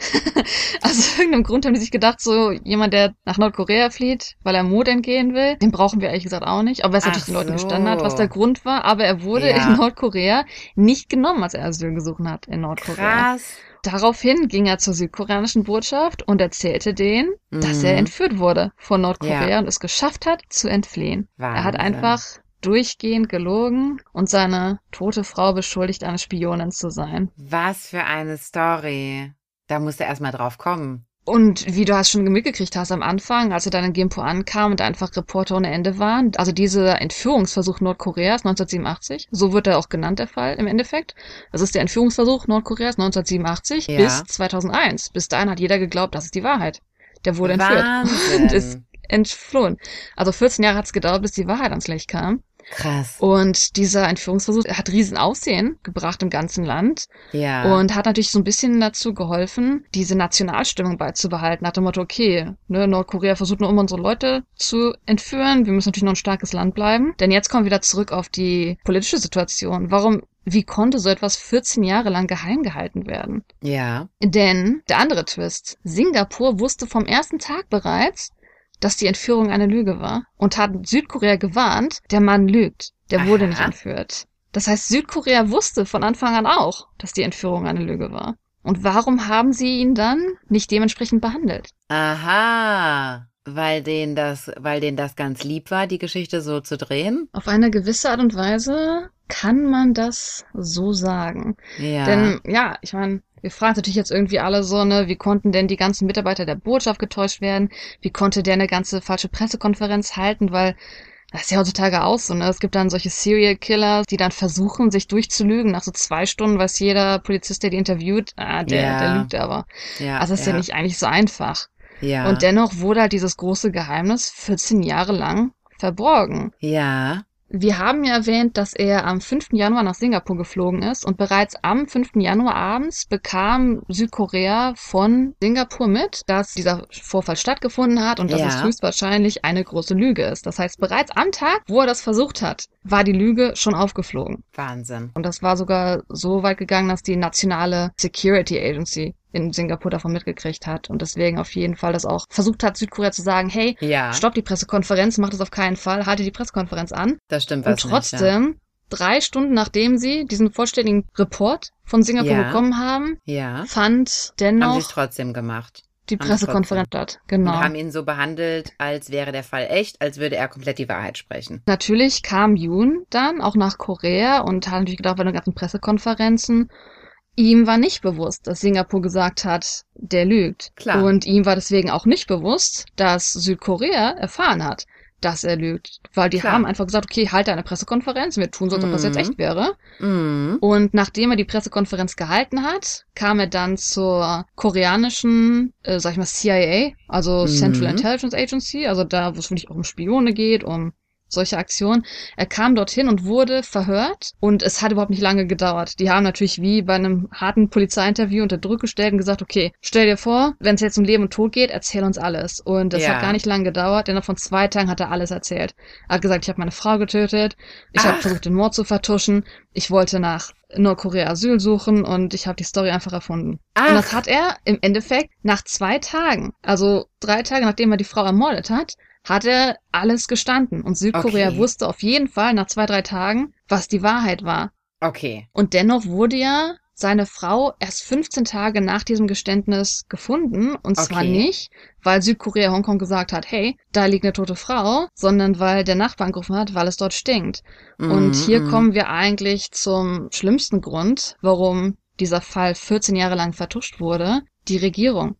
Also aus irgendeinem Grund haben die sich gedacht, so jemand, der nach Nordkorea flieht, weil er Mode entgehen will, den brauchen wir ehrlich gesagt auch nicht. Aber er ist natürlich den Leuten gestanden hat, was der Grund war. Aber er wurde ja. in Nordkorea nicht genommen, als er Asyl gesucht hat in Nordkorea. Krass. Daraufhin ging er zur südkoreanischen Botschaft und erzählte denen, mhm. dass er entführt wurde von Nordkorea ja. und es geschafft hat, zu entfliehen. Wahnsinn. Er hat einfach durchgehend gelogen und seine tote Frau beschuldigt, eine Spionin zu sein. Was für eine Story. Da musst du erstmal drauf kommen. Und wie du hast schon mitgekriegt hast am Anfang, als er dann in Gimpo ankam und einfach Reporter ohne Ende waren, also dieser Entführungsversuch Nordkoreas neunzehnhundertsiebenundachtzig, so wird er auch genannt, der Fall im Endeffekt. Das ist der Entführungsversuch Nordkoreas neunzehnhundertsiebenundachtzig ja. bis zweitausendeins. Bis dahin hat jeder geglaubt, das ist die Wahrheit. Der wurde entführt. Wahnsinn. Und ist entflohen. Also vierzehn Jahre hat es gedauert, bis die Wahrheit ans Licht kam. Krass. Und dieser Entführungsversuch hat riesen Aufsehen gebracht im ganzen Land. Ja. Und hat natürlich so ein bisschen dazu geholfen, diese Nationalstimmung beizubehalten. Nach dem Motto, okay, ne, Nordkorea versucht nur immer unsere Leute zu entführen. Wir müssen natürlich noch ein starkes Land bleiben. Denn jetzt kommen wir wieder zurück auf die politische Situation. Warum, wie konnte so etwas vierzehn Jahre lang geheim gehalten werden? Ja. Denn der andere Twist. Singapur wusste vom ersten Tag bereits, dass die Entführung eine Lüge war und hat Südkorea gewarnt, der Mann lügt, der Aha. wurde nicht entführt. Das heißt, Südkorea wusste von Anfang an auch, dass die Entführung eine Lüge war. Und warum haben sie ihn dann nicht dementsprechend behandelt? Aha, weil denen das, weil denen das ganz lieb war, die Geschichte so zu drehen? Auf eine gewisse Art und Weise kann man das so sagen. Ja. Denn, ja, ich meine, wir fragen natürlich jetzt irgendwie alle so, ne, wie konnten denn die ganzen Mitarbeiter der Botschaft getäuscht werden? Wie konnte der eine ganze falsche Pressekonferenz halten? Weil Das ist ja heutzutage auch so, ne? Es gibt dann solche Serial Killer, die dann versuchen, sich durchzulügen. Nach so zwei Stunden weiß jeder Polizist, der die interviewt, ah, der, ja. der lügt aber. Ja, also das ist ja. ja nicht eigentlich so einfach. Ja. Und dennoch wurde halt dieses große Geheimnis vierzehn Jahre lang verborgen. Ja. Wir haben ja erwähnt, dass er am fünften Januar nach Singapur geflogen ist und bereits am fünften Januar abends bekam Südkorea von Singapur mit, dass dieser Vorfall stattgefunden hat und dass ja. es höchstwahrscheinlich eine große Lüge ist. Das heißt, bereits am Tag, wo er das versucht hat, war die Lüge schon aufgeflogen. Wahnsinn. Und das war sogar so weit gegangen, dass die nationale Security Agency in Singapur davon mitgekriegt hat und deswegen auf jeden Fall das auch versucht hat, Südkorea zu sagen, hey, ja. stopp die Pressekonferenz, macht das auf keinen Fall, halte die Pressekonferenz an. Das stimmt was nicht. Und trotzdem, nicht, ja. drei Stunden nachdem sie diesen vollständigen Report von Singapur ja. bekommen haben, ja. fand dennoch... Haben sie es trotzdem gemacht. Die Pressekonferenz statt, genau. Und haben ihn so behandelt, als wäre der Fall echt, als würde er komplett die Wahrheit sprechen. Natürlich kam Yoon dann auch nach Korea und hat natürlich gedacht, bei den ganzen Pressekonferenzen, ihm war nicht bewusst, dass Singapur gesagt hat, der lügt. Klar. Und ihm war deswegen auch nicht bewusst, dass Südkorea erfahren hat, dass er lügt. Weil die Klar. haben einfach gesagt, okay, halte eine Pressekonferenz, wir tun so, als ob das jetzt echt wäre. Mm. Und nachdem er die Pressekonferenz gehalten hat, kam er dann zur koreanischen, äh, sag ich mal, C I A, also mm. Central Intelligence Agency, also da, wo es wirklich auch um Spione geht, um solche Aktionen. Er kam dorthin und wurde verhört und es hat überhaupt nicht lange gedauert. Die haben natürlich wie bei einem harten Polizeiinterview unter Druck gestellt und gesagt, okay, stell dir vor, wenn es jetzt um Leben und Tod geht, erzähl uns alles. Und das ja. hat gar nicht lange gedauert, denn von zwei Tagen hat er alles erzählt. Er hat gesagt, ich habe meine Frau getötet, ich habe versucht, den Mord zu vertuschen, ich wollte nach Nordkorea Asyl suchen und ich habe die Story einfach erfunden. Ach. Und das hat er im Endeffekt nach zwei Tagen, also drei Tage, nachdem er die Frau ermordet hat, hat er alles gestanden. Und Südkorea okay. wusste auf jeden Fall nach zwei, drei Tagen, was die Wahrheit war. Okay. Und dennoch wurde ja seine Frau erst fünfzehn Tage nach diesem Geständnis gefunden. Und zwar okay. nicht, weil Südkorea Hongkong gesagt hat, hey, da liegt eine tote Frau, sondern weil der Nachbar angerufen hat, weil es dort stinkt. Mm-hmm. Und hier kommen wir eigentlich zum schlimmsten Grund, warum dieser Fall vierzehn Jahre lang vertuscht wurde, die Regierung.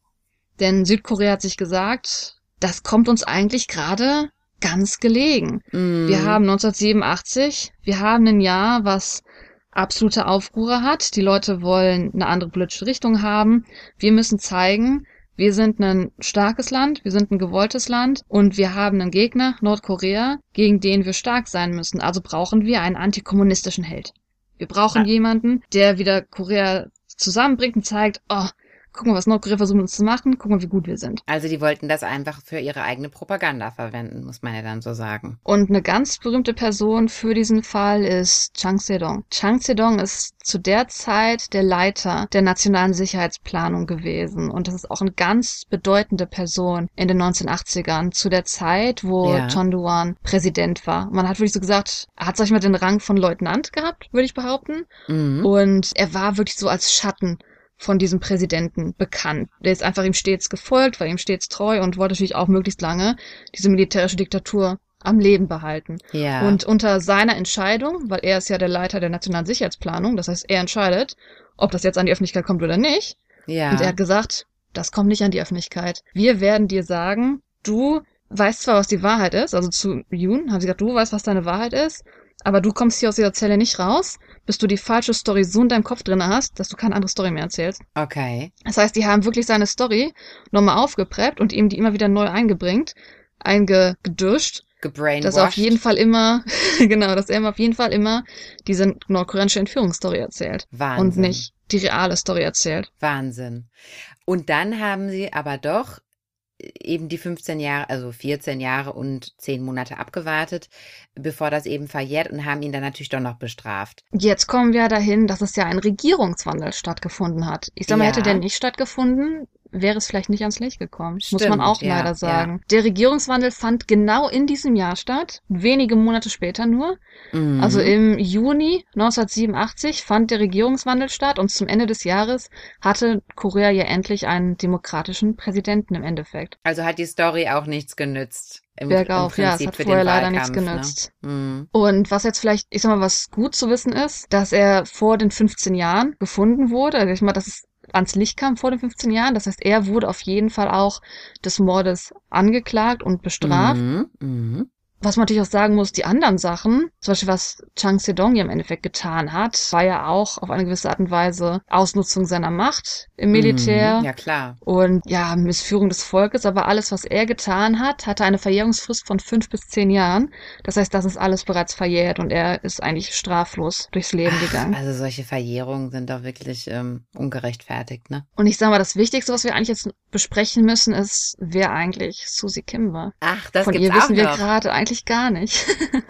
Denn Südkorea hat sich gesagt, das kommt uns eigentlich gerade ganz gelegen. Mm. Wir haben neunzehnhundertsiebenundachtzig, wir haben ein Jahr, was absolute Aufruhr hat. Die Leute wollen eine andere politische Richtung haben. Wir müssen zeigen, wir sind ein starkes Land, wir sind ein gewolltes Land und wir haben einen Gegner, Nordkorea, gegen den wir stark sein müssen. Also brauchen wir einen antikommunistischen Held. Wir brauchen ja. jemanden, der wieder Korea zusammenbringt und zeigt, oh, guck mal, was Nordkorea versucht uns zu machen, guck mal, wie gut wir sind. Also die wollten das einfach für ihre eigene Propaganda verwenden, muss man ja dann so sagen. Und eine ganz berühmte Person für diesen Fall ist Chang Se-dong. Chang Se-dong ist zu der Zeit der Leiter der nationalen Sicherheitsplanung gewesen. Und das ist auch eine ganz bedeutende Person in den neunzehnhundertachtzigern, zu der Zeit, wo ja. Chun Doo-hwan Präsident war. Man hat wirklich so gesagt, er hat, sag ich mal, den Rang von Leutnant gehabt, würde ich behaupten. Mhm. Und er war wirklich so als Schatten von diesem Präsidenten bekannt. Der ist einfach ihm stets gefolgt, war ihm stets treu und wollte natürlich auch möglichst lange diese militärische Diktatur am Leben behalten. Ja. Und unter seiner Entscheidung, weil er ist ja der Leiter der nationalen Sicherheitsplanung, das heißt, er entscheidet, ob das jetzt an die Öffentlichkeit kommt oder nicht. Ja. Und er hat gesagt, das kommt nicht an die Öffentlichkeit. Wir werden dir sagen, du weißt zwar, was die Wahrheit ist, also zu Yoon haben sie gesagt, du weißt, was deine Wahrheit ist, aber du kommst hier aus dieser Zelle nicht raus, bis du die falsche Story so in deinem Kopf drin hast, dass du keine andere Story mehr erzählst. Okay. Das heißt, die haben wirklich seine Story nochmal aufgepreppt und ihm die immer wieder neu eingebringt, eingeduscht. Gebrainwashed. Dass er auf jeden Fall immer, genau, dass er immer auf jeden Fall immer diese nordkoreanische Entführungsstory erzählt. Wahnsinn. Und nicht die reale Story erzählt. Wahnsinn. Und dann haben sie aber doch eben die fünfzehn Jahre, also vierzehn Jahre und zehn Monate abgewartet, bevor das eben verjährt und haben ihn dann natürlich doch noch bestraft. Jetzt kommen wir dahin, dass es ja ein Regierungswandel stattgefunden hat. Ich sag mal, ja. hätte der nicht stattgefunden, wäre es vielleicht nicht ans Licht gekommen. Stimmt, muss man auch ja, leider sagen. Ja. Der Regierungswandel fand genau in diesem Jahr statt, wenige Monate später nur. Mhm. Also im Juni neunzehnhundertsiebenundachtzig fand der Regierungswandel statt und zum Ende des Jahres hatte Korea ja endlich einen demokratischen Präsidenten im Endeffekt. Also hat die Story auch nichts genützt. Im, Bergauf, im ja, es hat vorher leider nichts genützt. Ne? Mhm. Und was jetzt vielleicht, ich sag mal, was gut zu wissen ist, dass er vor den fünfzehn Jahren gefunden wurde. Also ich meine, das ist ans Licht kam vor den fünfzehn Jahren. Das heißt, er wurde auf jeden Fall auch des Mordes angeklagt und bestraft. Mhm, mh. Was man natürlich auch sagen muss, die anderen Sachen, zum Beispiel was Chang Se-dong ja im Endeffekt getan hat, war ja auch auf eine gewisse Art und Weise Ausnutzung seiner Macht im Militär. Mm, ja, klar. Und ja, Missführung des Volkes. Aber alles, was er getan hat, hatte eine Verjährungsfrist von fünf bis zehn Jahren. Das heißt, das ist alles bereits verjährt und er ist eigentlich straflos durchs Leben Ach, gegangen. Also solche Verjährungen sind doch wirklich ähm, ungerechtfertigt, ne? Und ich sag mal, das Wichtigste, was wir eigentlich jetzt besprechen müssen, ist, wer eigentlich Suzy Kim war. Ach, das Von gibt's ihr wissen auch wir gerade eigentlich gar nicht.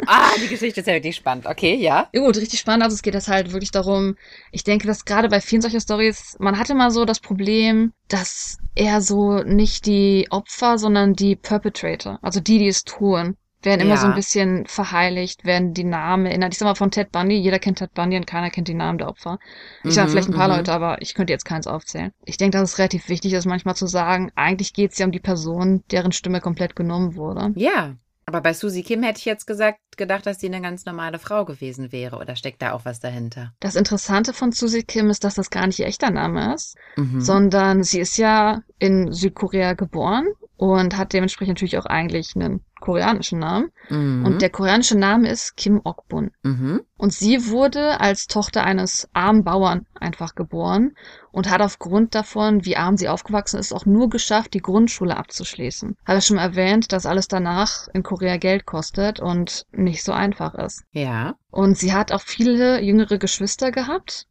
Ah, die Geschichte ist ja wirklich spannend. Okay, ja. Ja gut, richtig spannend. Also es geht jetzt halt wirklich darum, ich denke, dass gerade bei vielen solcher Storys, man hatte mal so das Problem, dass eher so nicht die Opfer, sondern die Perpetrator, also die, die es tun, werden immer ja. so ein bisschen verheiligt, werden die Namen erinnert. Ich sag mal von Ted Bundy, jeder kennt Ted Bundy und keiner kennt die Namen der Opfer. Ich mhm, sag vielleicht ein paar mhm. Leute, aber ich könnte jetzt keins aufzählen. Ich denke, dass es relativ wichtig ist, manchmal zu sagen, eigentlich geht es ja um die Person, deren Stimme komplett genommen wurde. Ja. Aber bei Suzy Kim hätte ich jetzt gesagt, gedacht, dass sie eine ganz normale Frau gewesen wäre. Oder steckt da auch was dahinter? Das Interessante von Suzy Kim ist, dass das gar nicht ihr echter Name ist, mhm. sondern sie ist ja in Südkorea geboren und hat dementsprechend natürlich auch eigentlich einen koreanischen Namen. Mhm. Und der koreanische Name ist Kim Ok-bun. Mhm. Und sie wurde als Tochter eines armen Bauern einfach geboren und hat aufgrund davon, wie arm sie aufgewachsen ist, auch nur geschafft, die Grundschule abzuschließen. Habe ich schon erwähnt, dass alles danach in Korea Geld kostet und nicht so einfach ist. Ja. Und sie hat auch viele jüngere Geschwister gehabt.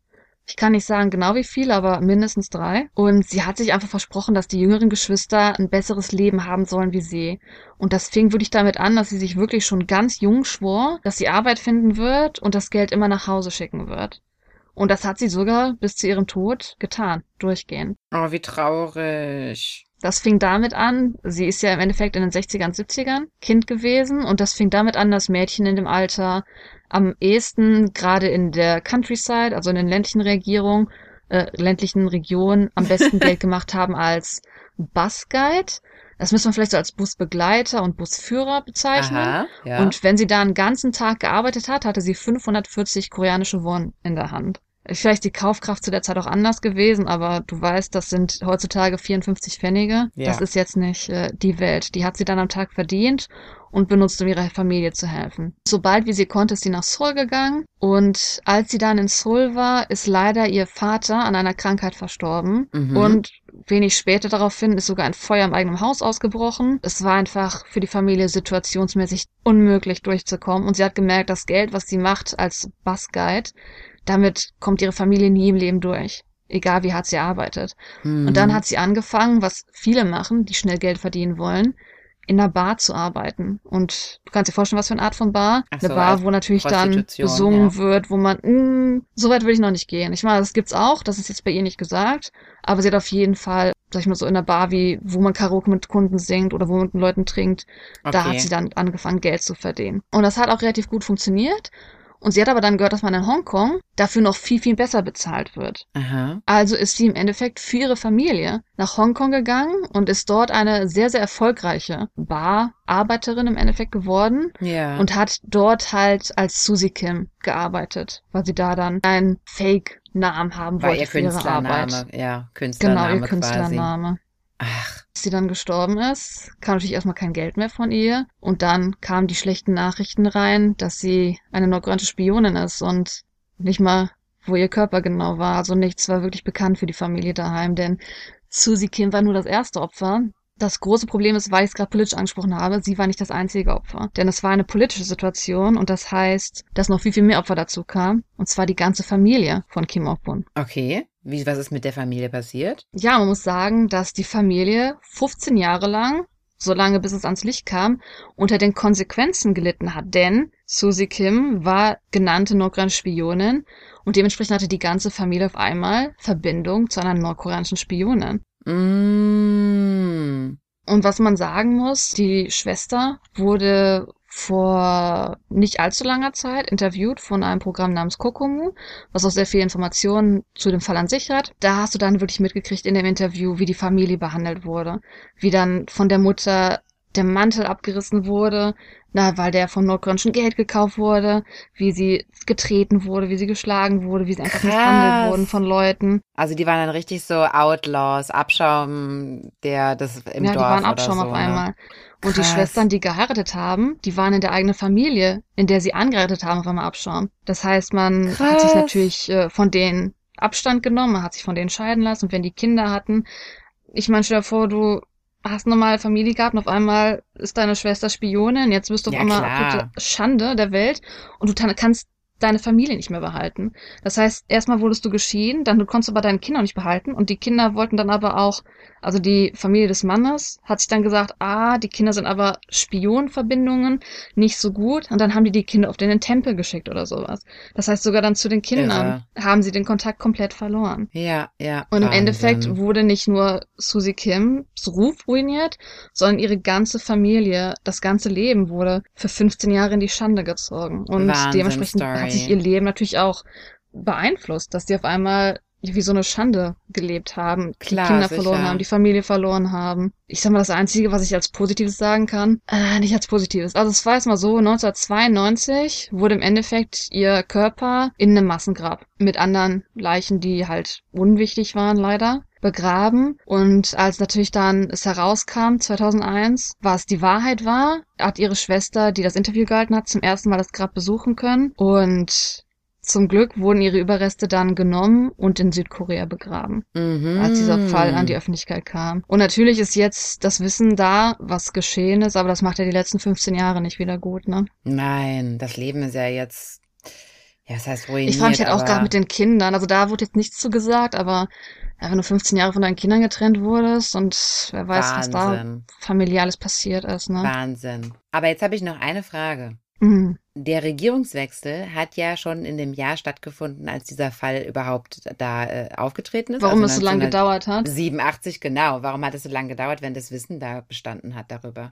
Ich kann nicht sagen genau wie viele, aber mindestens drei. Und sie hat sich einfach versprochen, dass die jüngeren Geschwister ein besseres Leben haben sollen wie sie. Und das fing wirklich damit an, dass sie sich wirklich schon ganz jung schwor, dass sie Arbeit finden wird und das Geld immer nach Hause schicken wird. Und das hat sie sogar bis zu ihrem Tod getan, durchgehend. Oh, wie traurig. Das fing damit an, sie ist ja im Endeffekt in den sechzigern, siebzigern Kind gewesen und das fing damit an, dass Mädchen in dem Alter am ehesten gerade in der Countryside, also in den ländlichen Regierungen, äh, ländlichen Regionen am besten Geld gemacht haben als Busguide. Das müssen wir vielleicht so als Busbegleiter und Busführer bezeichnen. Aha, ja. Und wenn sie da einen ganzen Tag gearbeitet hat, hatte sie fünfhundertvierzig koreanische Won in der Hand. Vielleicht die Kaufkraft zu der Zeit auch anders gewesen, aber du weißt, das sind heutzutage vierundfünfzig Pfennige. Ja. Das ist jetzt nicht äh, die Welt. Die hat sie dann am Tag verdient und benutzt, um ihrer Familie zu helfen. Sobald wie sie konnte, ist sie nach Seoul gegangen. Und als sie dann in Seoul war, ist leider ihr Vater an einer Krankheit verstorben. Mhm. Und wenig später daraufhin ist sogar ein Feuer im eigenen Haus ausgebrochen. Es war einfach für die Familie situationsmäßig unmöglich durchzukommen. Und sie hat gemerkt, das Geld, was sie macht als Busguide, damit kommt ihre Familie nie im Leben durch, egal wie hart sie arbeitet. Mhm. Und dann hat sie angefangen, was viele machen, die schnell Geld verdienen wollen, in einer Bar zu arbeiten. Und du kannst dir vorstellen, was für eine Art von Bar. Ach, eine so, Bar, wo natürlich dann gesungen ja. wird, wo man, mh, so weit will ich noch nicht gehen. Ich meine, das gibt's auch, das ist jetzt bei ihr nicht gesagt, aber sie hat auf jeden Fall, sag ich mal so, in einer Bar, wie wo man Karaoke mit Kunden singt oder wo man mit Leuten trinkt, okay. da hat sie dann angefangen, Geld zu verdienen. Und das hat auch relativ gut funktioniert. Und sie hat aber dann gehört, dass man in Hongkong dafür noch viel, viel besser bezahlt wird. Aha. Also ist sie im Endeffekt für ihre Familie nach Hongkong gegangen und ist dort eine sehr, sehr erfolgreiche Bararbeiterin im Endeffekt geworden. Ja. Und hat dort halt als Suzy Kim gearbeitet, weil sie da dann einen Fake-Namen haben wollte ihr für ihre Arbeit. Ja, Künstlername Genau, ihr Künstlername. Quasi. Ach. Als sie dann gestorben ist, kam natürlich erstmal kein Geld mehr von ihr. Und dann kamen die schlechten Nachrichten rein, dass sie eine nordkoreanische Spionin ist und nicht mal, wo ihr Körper genau war. Also nichts war wirklich bekannt für die Familie daheim, denn Suzy Kim war nur das erste Opfer. Das große Problem ist, weil ich es gerade politisch angesprochen habe, sie war nicht das einzige Opfer. Denn es war eine politische Situation und das heißt, dass noch viel, viel mehr Opfer dazu kamen. Und zwar die ganze Familie von Kim Ok-bun. Okay, wie, was ist mit der Familie passiert? Ja, man muss sagen, dass die Familie fünfzehn Jahre lang, so lange bis es ans Licht kam, unter den Konsequenzen gelitten hat. Denn Suzy Kim war genannte nordkoreanische Spionin und dementsprechend hatte die ganze Familie auf einmal Verbindung zu einer nordkoreanischen Spionin. Mm. Und was man sagen muss, die Schwester wurde vor nicht allzu langer Zeit interviewt von einem Programm namens Kokomo, was auch sehr viele Informationen zu dem Fall an sich hat. Da hast du dann wirklich mitgekriegt in dem Interview, wie die Familie behandelt wurde, wie dann von der Mutter der Mantel abgerissen wurde, na, weil der vom nordkoreanischen Geld gekauft wurde, wie sie getreten wurde, wie sie geschlagen wurde, wie sie einfach misshandelt wurden von Leuten. Also die waren dann richtig so Outlaws, Abschaum der das im ja, Dorf oder so. Ja, die waren Abschaum so, auf einmal. Ne? Und die Schwestern, die geheiratet haben, die waren in der eigenen Familie, in der sie angeheiratet haben, auf einmal Abschaum. Das heißt, man Krass. hat sich natürlich äh, von denen Abstand genommen, man hat sich von denen scheiden lassen. Und wenn die Kinder hatten, ich meine, stell dir vor, du hast normal Familie gehabt und auf einmal ist deine Schwester Spionin, jetzt bist du auf ja, einmal absolute Schande der Welt und du kannst deine Familie nicht mehr behalten. Das heißt, erstmal wurdest du geschieden, dann du konntest aber deine Kinder nicht behalten und die Kinder wollten dann aber auch, also die Familie des Mannes hat sich dann gesagt, ah, die Kinder sind aber Spionverbindungen, nicht so gut und dann haben die die Kinder auf den Tempel geschickt oder sowas. Das heißt, sogar dann zu den Kindern Irre. haben sie den Kontakt komplett verloren. Ja, ja. Und im Wahnsinn. Endeffekt wurde nicht nur Suzy Kims Ruf ruiniert, sondern ihre ganze Familie, das ganze Leben wurde für fünfzehn Jahre in die Schande gezogen und Wahnsinn, dementsprechend Story. hat sich ihr Leben natürlich auch beeinflusst, dass die auf einmal wie so eine Schande gelebt haben, Klar, die Kinder sicher. verloren haben, die Familie verloren haben. Ich sag mal, das Einzige, was ich als Positives sagen kann, äh, nicht als Positives. Also es war jetzt mal so, neunzehnhundertzweiundneunzig wurde im Endeffekt ihr Körper in einem Massengrab mit anderen Leichen, die halt unwichtig waren leider, begraben. Und als natürlich dann es herauskam, zweitausendeins, was die Wahrheit war, hat ihre Schwester, die das Interview gehalten hat, zum ersten Mal das Grab besuchen können. Und zum Glück wurden ihre Überreste dann genommen und in Südkorea begraben, mhm. als dieser Fall an die Öffentlichkeit kam. Und natürlich ist jetzt das Wissen da, was geschehen ist, aber das macht ja die letzten fünfzehn Jahre nicht wieder gut, ne? Nein, das Leben ist ja jetzt, ja, das heißt ruiniert. Ich frage mich halt auch gerade mit den Kindern, also da wurde jetzt nichts zu gesagt, aber ja, wenn du fünfzehn Jahre von deinen Kindern getrennt wurdest und wer weiß, Wahnsinn. was da familiales passiert ist, ne? Wahnsinn. Aber jetzt habe ich noch eine Frage. Mhm. Der Regierungswechsel hat ja schon in dem Jahr stattgefunden, als dieser Fall überhaupt da äh, aufgetreten ist. Warum also es so lange gedauert hat? siebenundachtzig, genau. Warum hat es so lange gedauert, wenn das Wissen da bestanden hat darüber?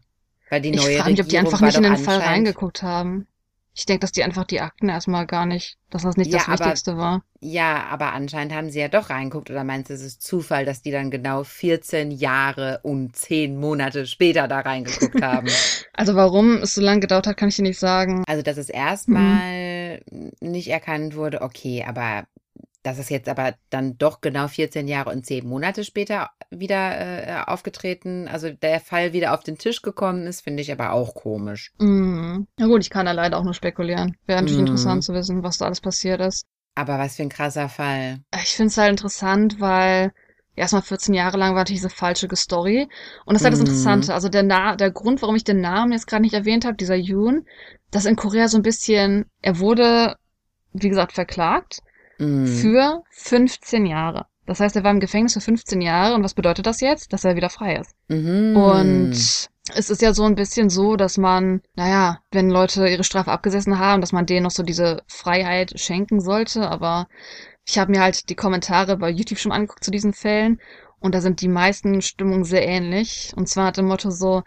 Weil die neue Regierung, ich frage mich, ob die einfach nicht in den Fall reingeguckt haben. Ich denke, dass die einfach die Akten erstmal gar nicht, dass das nicht ja, das aber, Wichtigste war. Ja, aber anscheinend haben sie ja doch reingeguckt. Oder meinst du, es ist Zufall, dass die dann genau vierzehn Jahre und zehn Monate später da reingeguckt haben? Also warum es so lange gedauert hat, kann ich dir nicht sagen. Also dass es erstmal mhm. nicht erkannt wurde, okay, aber dass es jetzt aber dann doch genau vierzehn Jahre und zehn Monate später wieder äh, aufgetreten, also der Fall wieder auf den Tisch gekommen ist, finde ich aber auch komisch. Mm. Na gut, ich kann da leider auch nur spekulieren. Wäre natürlich mm. interessant zu wissen, was da alles passiert ist. Aber was für ein krasser Fall. Ich finde es halt interessant, weil erstmal vierzehn Jahre lang war diese falsche Story. Und das ist halt das Interessante. Also der, Na- der Grund, warum ich den Namen jetzt gerade nicht erwähnt habe, dieser Yoon, dass in Korea so ein bisschen, er wurde, wie gesagt, verklagt. Für fünfzehn Jahre. Das heißt, er war im Gefängnis für fünfzehn Jahre. Und was bedeutet das jetzt? Dass er wieder frei ist. Mhm. Und es ist ja so ein bisschen so, dass man, naja, wenn Leute ihre Strafe abgesessen haben, dass man denen noch so diese Freiheit schenken sollte. Aber ich habe mir halt die Kommentare bei YouTube schon angeguckt zu diesen Fällen. Und da sind die meisten Stimmungen sehr ähnlich. Und zwar hat im Motto so,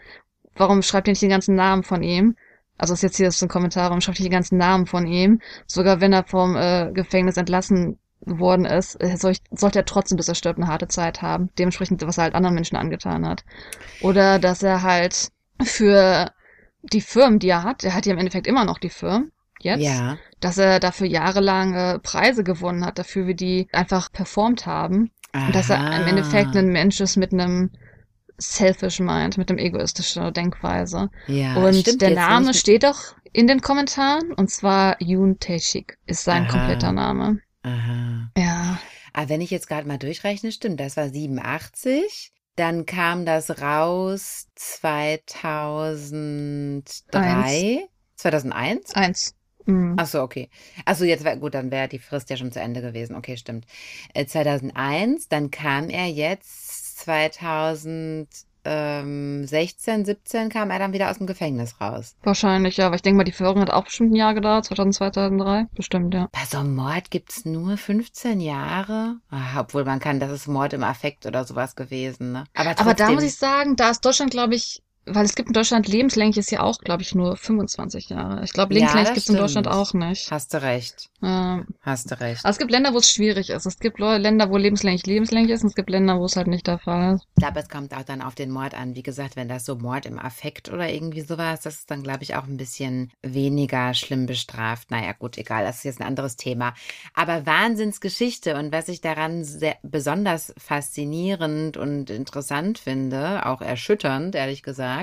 warum schreibt ihr nicht den ganzen Namen von ihm? Also ist jetzt hier so ein Kommentar, warum schreibt ihr den ganzen Namen von ihm? Sogar wenn er vom äh, Gefängnis entlassen worden ist, äh, soll ich, sollte er trotzdem, bis er stirbt, eine harte Zeit haben. Dementsprechend, was er halt anderen Menschen angetan hat. Oder dass er halt für die Firmen, die er hat, er hat ja im Endeffekt immer noch die Firmen jetzt, ja. dass er dafür jahrelange Preise gewonnen hat, dafür, wie die einfach performt haben. Aha. Und dass er im Endeffekt ein Mensch ist mit einem selfish mind, mit dem egoistischen Denkweise. Ja, und der Name nicht. steht doch in den Kommentaren, und zwar Yoon Tae-shik ist sein Aha. kompletter Name. Aha. Ja. Aber wenn ich jetzt gerade mal durchrechne, stimmt, das war siebenundachtzig, dann kam das raus zweitausenddrei, zweitausendeins? Eins. Mhm. Ach so, okay. Ach so, jetzt war, gut, dann wäre die Frist ja schon zu Ende gewesen. Okay, stimmt. zweitausendeins, dann kam er jetzt zweitausendsechzehn, siebzehn kam er dann wieder aus dem Gefängnis raus. Wahrscheinlich, ja. Aber ich denke mal, die Verhörung hat auch bestimmt ein Jahr gedauert. zweitausendzwei, zweitausenddrei Bestimmt, ja. Bei so einem Mord gibt's nur fünfzehn Jahre? Ach, obwohl man kann, das ist Mord im Affekt oder sowas gewesen, ne? Aber, trotzdem, aber da muss ich sagen, da ist Deutschland, glaube ich, Weil es gibt in Deutschland lebenslänglich ist ja auch, glaube ich, nur fünfundzwanzig Jahre. Ich glaube, lebenslänglich ja, gibt es in Deutschland auch nicht. Hast du recht. Ähm, Hast du recht. Aber es gibt Länder, wo es schwierig ist. Es gibt Länder, wo lebenslänglich lebenslänglich ist und es gibt Länder, wo es halt nicht der Fall ist. Ich glaube, es kommt auch dann auf den Mord an. Wie gesagt, wenn das so Mord im Affekt oder irgendwie sowas, das ist dann, glaube ich, auch ein bisschen weniger schlimm bestraft. Naja, gut, egal. Das ist jetzt ein anderes Thema. Aber Wahnsinnsgeschichte und was ich daran sehr besonders faszinierend und interessant finde, auch erschütternd, ehrlich gesagt,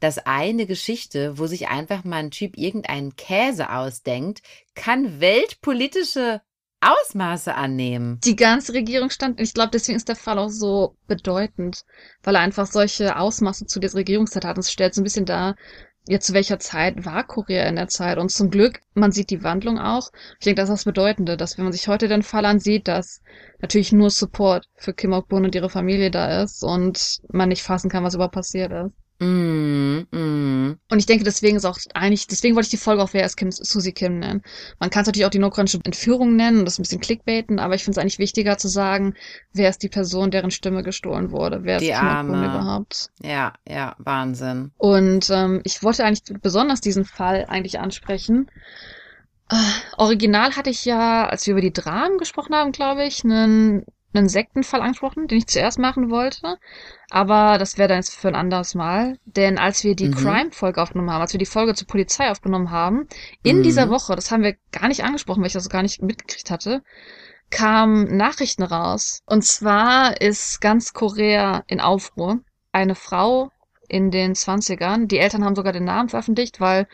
dass eine Geschichte, wo sich einfach mal ein Typ irgendeinen Käse ausdenkt, kann weltpolitische Ausmaße annehmen. Die ganze Regierung stand, ich glaube, deswegen ist der Fall auch so bedeutend, weil er einfach solche Ausmaße zu dieser Regierungszeit hat. Und es stellt so ein bisschen dar, ja, zu welcher Zeit war Korea in der Zeit. Und zum Glück, man sieht die Wandlung auch. Ich denke, das ist das Bedeutende, dass wenn man sich heute den Fall ansieht, dass natürlich nur Support für Kim Ok-bun und ihre Familie da ist und man nicht fassen kann, was überhaupt passiert ist. Mm, mm. Und ich denke, deswegen ist auch eigentlich, deswegen wollte ich die Folge auch, wer ist Kim, Suzy Kim nennen. Man kann es natürlich auch die nordkoreanische Entführung nennen und das ein bisschen clickbaiten, aber ich finde es eigentlich wichtiger zu sagen, wer ist die Person, deren Stimme gestohlen wurde, wer ist die Kim Arme überhaupt. Ja, ja, Wahnsinn. Und ähm, ich wollte eigentlich besonders diesen Fall eigentlich ansprechen. Äh, original hatte ich ja, als wir über die Dramen gesprochen haben, glaube ich, einen einen Sektenfall angesprochen, den ich zuerst machen wollte. Aber das wäre dann jetzt für ein anderes Mal. Denn als wir die mhm. Crime-Folge aufgenommen haben, als wir die Folge zur Polizei aufgenommen haben, in mhm. dieser Woche, das haben wir gar nicht angesprochen, weil ich das gar nicht mitgekriegt hatte, kamen Nachrichten raus. Und zwar ist ganz Korea in Aufruhr. Eine Frau in den zwanzigern. Die Eltern haben sogar den Namen veröffentlicht, weil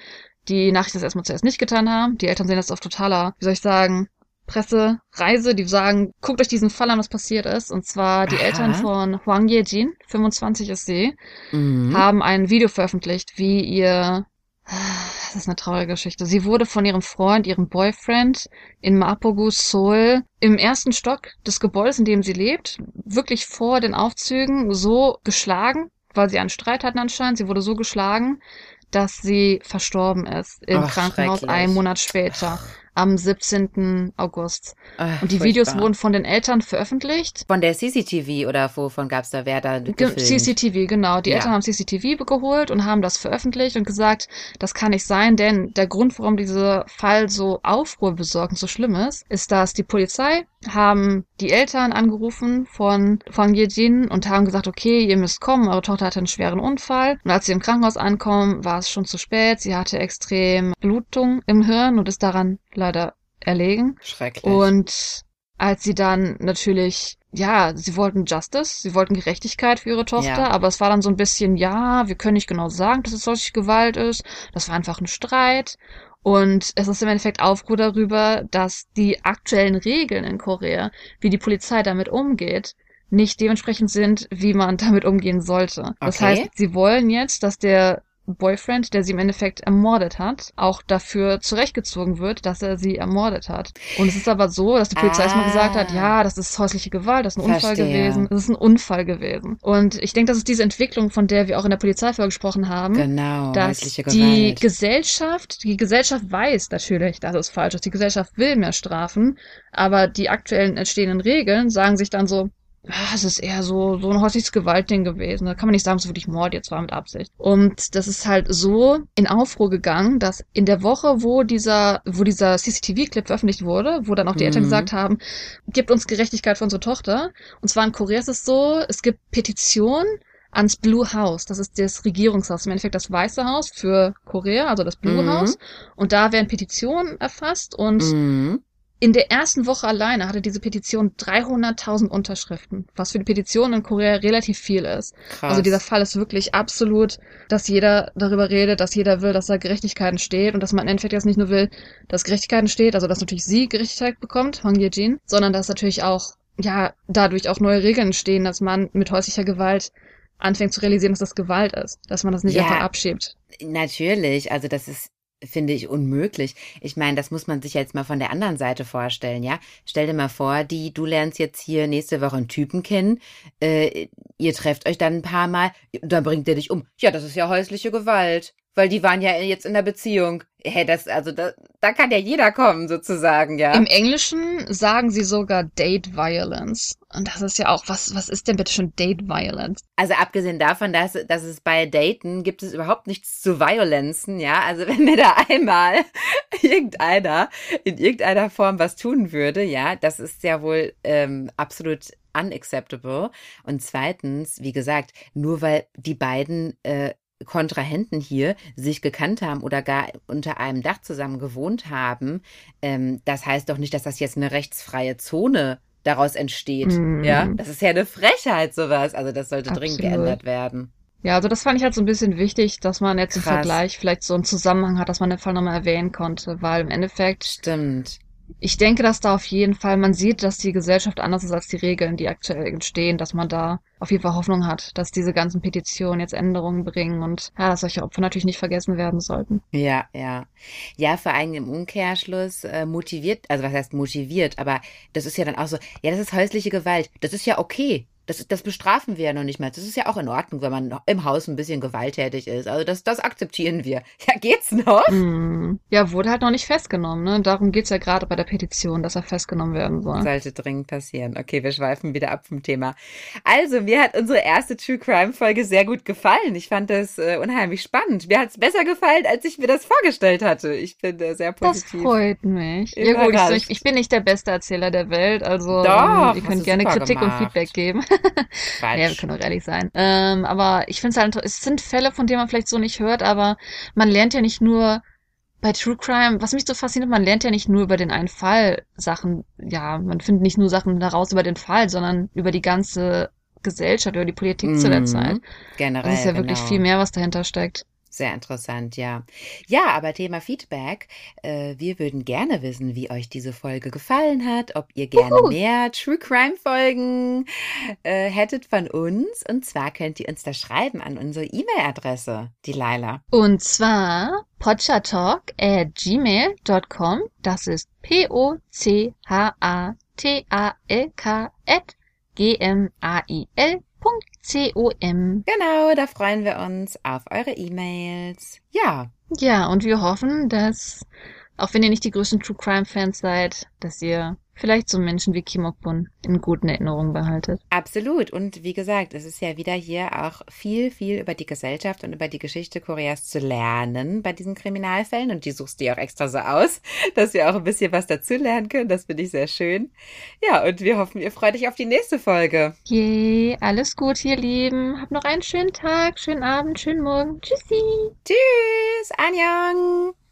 die Nachrichten das erstmal zuerst nicht getan haben. Die Eltern sehen das auf totaler, wie soll ich sagen, Presse, Reise, die sagen, guckt euch diesen Fall an, was passiert ist. Und zwar die Aha. Eltern von Hwang Ye-jin, fünfundzwanzig ist sie, mhm. haben ein Video veröffentlicht, wie ihr, das ist eine traurige Geschichte, sie wurde von ihrem Freund, ihrem Boyfriend in Mapogu, Seoul, im ersten Stock des Gebäudes, in dem sie lebt, wirklich vor den Aufzügen so geschlagen, weil sie einen Streit hatten anscheinend, sie wurde so geschlagen, dass sie verstorben ist im Ach, Krankenhaus einen Monat später. Ach. Am siebzehnten August. Ach, und die furchtbar. Videos wurden von den Eltern veröffentlicht. Von der C C T V oder wovon gab's da, wer da gefilmt? C C T V, genau. Die ja. Eltern haben C C T V geholt und haben das veröffentlicht und gesagt, das kann nicht sein, denn der Grund, warum dieser Fall so Aufruhr besorgt und so schlimm ist, ist, dass die Polizei haben die Eltern angerufen von Hwang Ye-jin und haben gesagt, okay, ihr müsst kommen, eure Tochter hatte einen schweren Unfall. Und als sie im Krankenhaus ankommen, war es schon zu spät. Sie hatte extrem Blutung im Hirn und ist daran leider erlegen. Schrecklich. Und als sie dann natürlich, ja, sie wollten Justice, sie wollten Gerechtigkeit für ihre Tochter, ja. aber es war dann so ein bisschen, ja, wir können nicht genau sagen, dass es solche Gewalt ist. Das war einfach ein Streit. Und es ist im Endeffekt Aufruhr darüber, dass die aktuellen Regeln in Korea, wie die Polizei damit umgeht, nicht dementsprechend sind, wie man damit umgehen sollte. Okay. Das heißt, sie wollen jetzt, dass der Boyfriend, der sie im Endeffekt ermordet hat, auch dafür zurechtgezogen wird, dass er sie ermordet hat. Und es ist aber so, dass die Polizei ah. erstmal gesagt hat, ja, das ist häusliche Gewalt, das ist ein Verstehe. Unfall gewesen, das ist ein Unfall gewesen. Und ich denke, das ist diese Entwicklung, von der wir auch in der Polizeifolge gesprochen haben, genau, dass die Gesellschaft, die Gesellschaft weiß natürlich, dass es falsch ist, die Gesellschaft will mehr strafen, aber die aktuellen entstehenden Regeln sagen sich dann so, es ist eher so, so ein häusliches Gewaltding gewesen. Da kann man nicht sagen, es ist wirklich Mord, jetzt war mit Absicht. Und das ist halt so in Aufruhr gegangen, dass in der Woche, wo dieser, wo dieser C C T V-Clip veröffentlicht wurde, wo dann auch die mhm. Eltern gesagt haben, gebt uns Gerechtigkeit für unsere Tochter. Und zwar in Korea ist es so, es gibt Petitionen ans Blue House. Das ist das Regierungshaus, im Endeffekt das Weiße Haus für Korea, also das Blue mhm. House. Und da werden Petitionen erfasst und mhm. in der ersten Woche alleine hatte diese Petition dreihunderttausend Unterschriften, was für die Petition in Korea relativ viel ist. Krass. Also dieser Fall ist wirklich absolut, dass jeder darüber redet, dass jeder will, dass da Gerechtigkeit steht und dass man im Endeffekt jetzt nicht nur will, dass Gerechtigkeit steht, also dass natürlich sie Gerechtigkeit bekommt, Hwang Ye-jin, sondern dass natürlich auch, ja, dadurch auch neue Regeln entstehen, dass man mit häuslicher Gewalt anfängt zu realisieren, dass das Gewalt ist, dass man das nicht ja, einfach abschiebt. Natürlich, also das ist finde ich unmöglich. Ich meine, das muss man sich jetzt mal von der anderen Seite vorstellen, ja? Stell dir mal vor, die, du lernst jetzt hier nächste Woche einen Typen kennen, äh, ihr trefft euch dann ein paar Mal, dann bringt er dich um. Ja, das ist ja häusliche Gewalt. Weil die waren ja jetzt in der Beziehung. Hey, das, also da, da kann ja jeder kommen, sozusagen, ja. Im Englischen sagen sie sogar Date Violence. Und das ist ja auch, was, was ist denn bitte schon Date Violence? Also abgesehen davon, dass, dass es bei Daten gibt es überhaupt nichts zu Violenzen, ja. Also wenn mir da einmal irgendeiner in irgendeiner Form was tun würde, ja, das ist ja wohl ähm, absolut unacceptable. Und zweitens, wie gesagt, nur weil die beiden äh, Kontrahenten hier sich gekannt haben oder gar unter einem Dach zusammen gewohnt haben, ähm, das heißt doch nicht, dass das jetzt eine rechtsfreie Zone daraus entsteht. Mm. Ja, das ist ja eine Frechheit, sowas. Also das sollte Absolut. Dringend geändert werden. Ja, also das fand ich halt so ein bisschen wichtig, dass man jetzt Krass. Im Vergleich vielleicht so einen Zusammenhang hat, dass man den Fall nochmal erwähnen konnte, weil im Endeffekt... Stimmt. Ich denke, dass da auf jeden Fall, man sieht, dass die Gesellschaft anders ist als die Regeln, die aktuell entstehen, dass man da auf jeden Fall Hoffnung hat, dass diese ganzen Petitionen jetzt Änderungen bringen und ja, dass solche Opfer natürlich nicht vergessen werden sollten. Ja, ja. Ja, vor allem im Umkehrschluss äh, motiviert, also was heißt motiviert, aber das ist ja dann auch so, ja, das ist häusliche Gewalt, das ist ja okay. Das, das bestrafen wir ja noch nicht mal. Das ist ja auch in Ordnung, wenn man im Haus ein bisschen gewalttätig ist. Also das, das akzeptieren wir. Ja, geht's noch? Mm. Ja, wurde halt noch nicht festgenommen, ne? Darum geht's ja gerade bei der Petition, dass er festgenommen werden soll. Sollte dringend passieren. Okay, wir schweifen wieder ab vom Thema. Also, mir hat unsere erste True-Crime-Folge sehr gut gefallen. Ich fand das äh, unheimlich spannend. Mir hat's besser gefallen, als ich mir das vorgestellt hatte. Ich bin äh, sehr positiv. Das freut mich. Ja, gut, ich, ich bin nicht der beste Erzähler der Welt. Also, Doch, ihr könnt gerne Kritik gemacht. und Feedback geben. Ja, wir können auch ehrlich sein. Ähm, aber ich finde es halt, es sind Fälle, von denen man vielleicht so nicht hört, aber man lernt ja nicht nur bei True Crime, was mich so fasziniert, man lernt ja nicht nur über den einen Fall Sachen, ja, man findet nicht nur Sachen daraus über den Fall, sondern über die ganze Gesellschaft, über die Politik mmh, zu der Zeit. Generell, das ist ja genau. wirklich viel mehr, was dahinter steckt. Sehr interessant, ja. Ja, aber Thema Feedback. Äh, wir würden gerne wissen, wie euch diese Folge gefallen hat, ob ihr gerne Uhu. mehr True Crime Folgen äh, hättet von uns. Und zwar könnt ihr uns da schreiben an unsere E-Mail-Adresse, die Laila. Und zwar pochatalk at gmail dot com. Das ist P O C H A T A L K at gmail dot com. Genau, da freuen wir uns auf eure E-Mails. Ja. Ja, und wir hoffen, dass, auch wenn ihr nicht die größten True-Crime-Fans seid, dass ihr vielleicht so Menschen wie Kim Ok-bun in guten Erinnerungen behaltet. Absolut. Und wie gesagt, es ist ja wieder hier auch viel, viel über die Gesellschaft und über die Geschichte Koreas zu lernen bei diesen Kriminalfällen. Und die suchst du ja auch extra so aus, dass wir auch ein bisschen was dazu lernen können. Das finde ich sehr schön. Ja, und wir hoffen, ihr freut euch auf die nächste Folge. Yay, alles gut, ihr Lieben. Habt noch einen schönen Tag, schönen Abend, schönen Morgen. Tschüssi. Tschüss. Annyeong.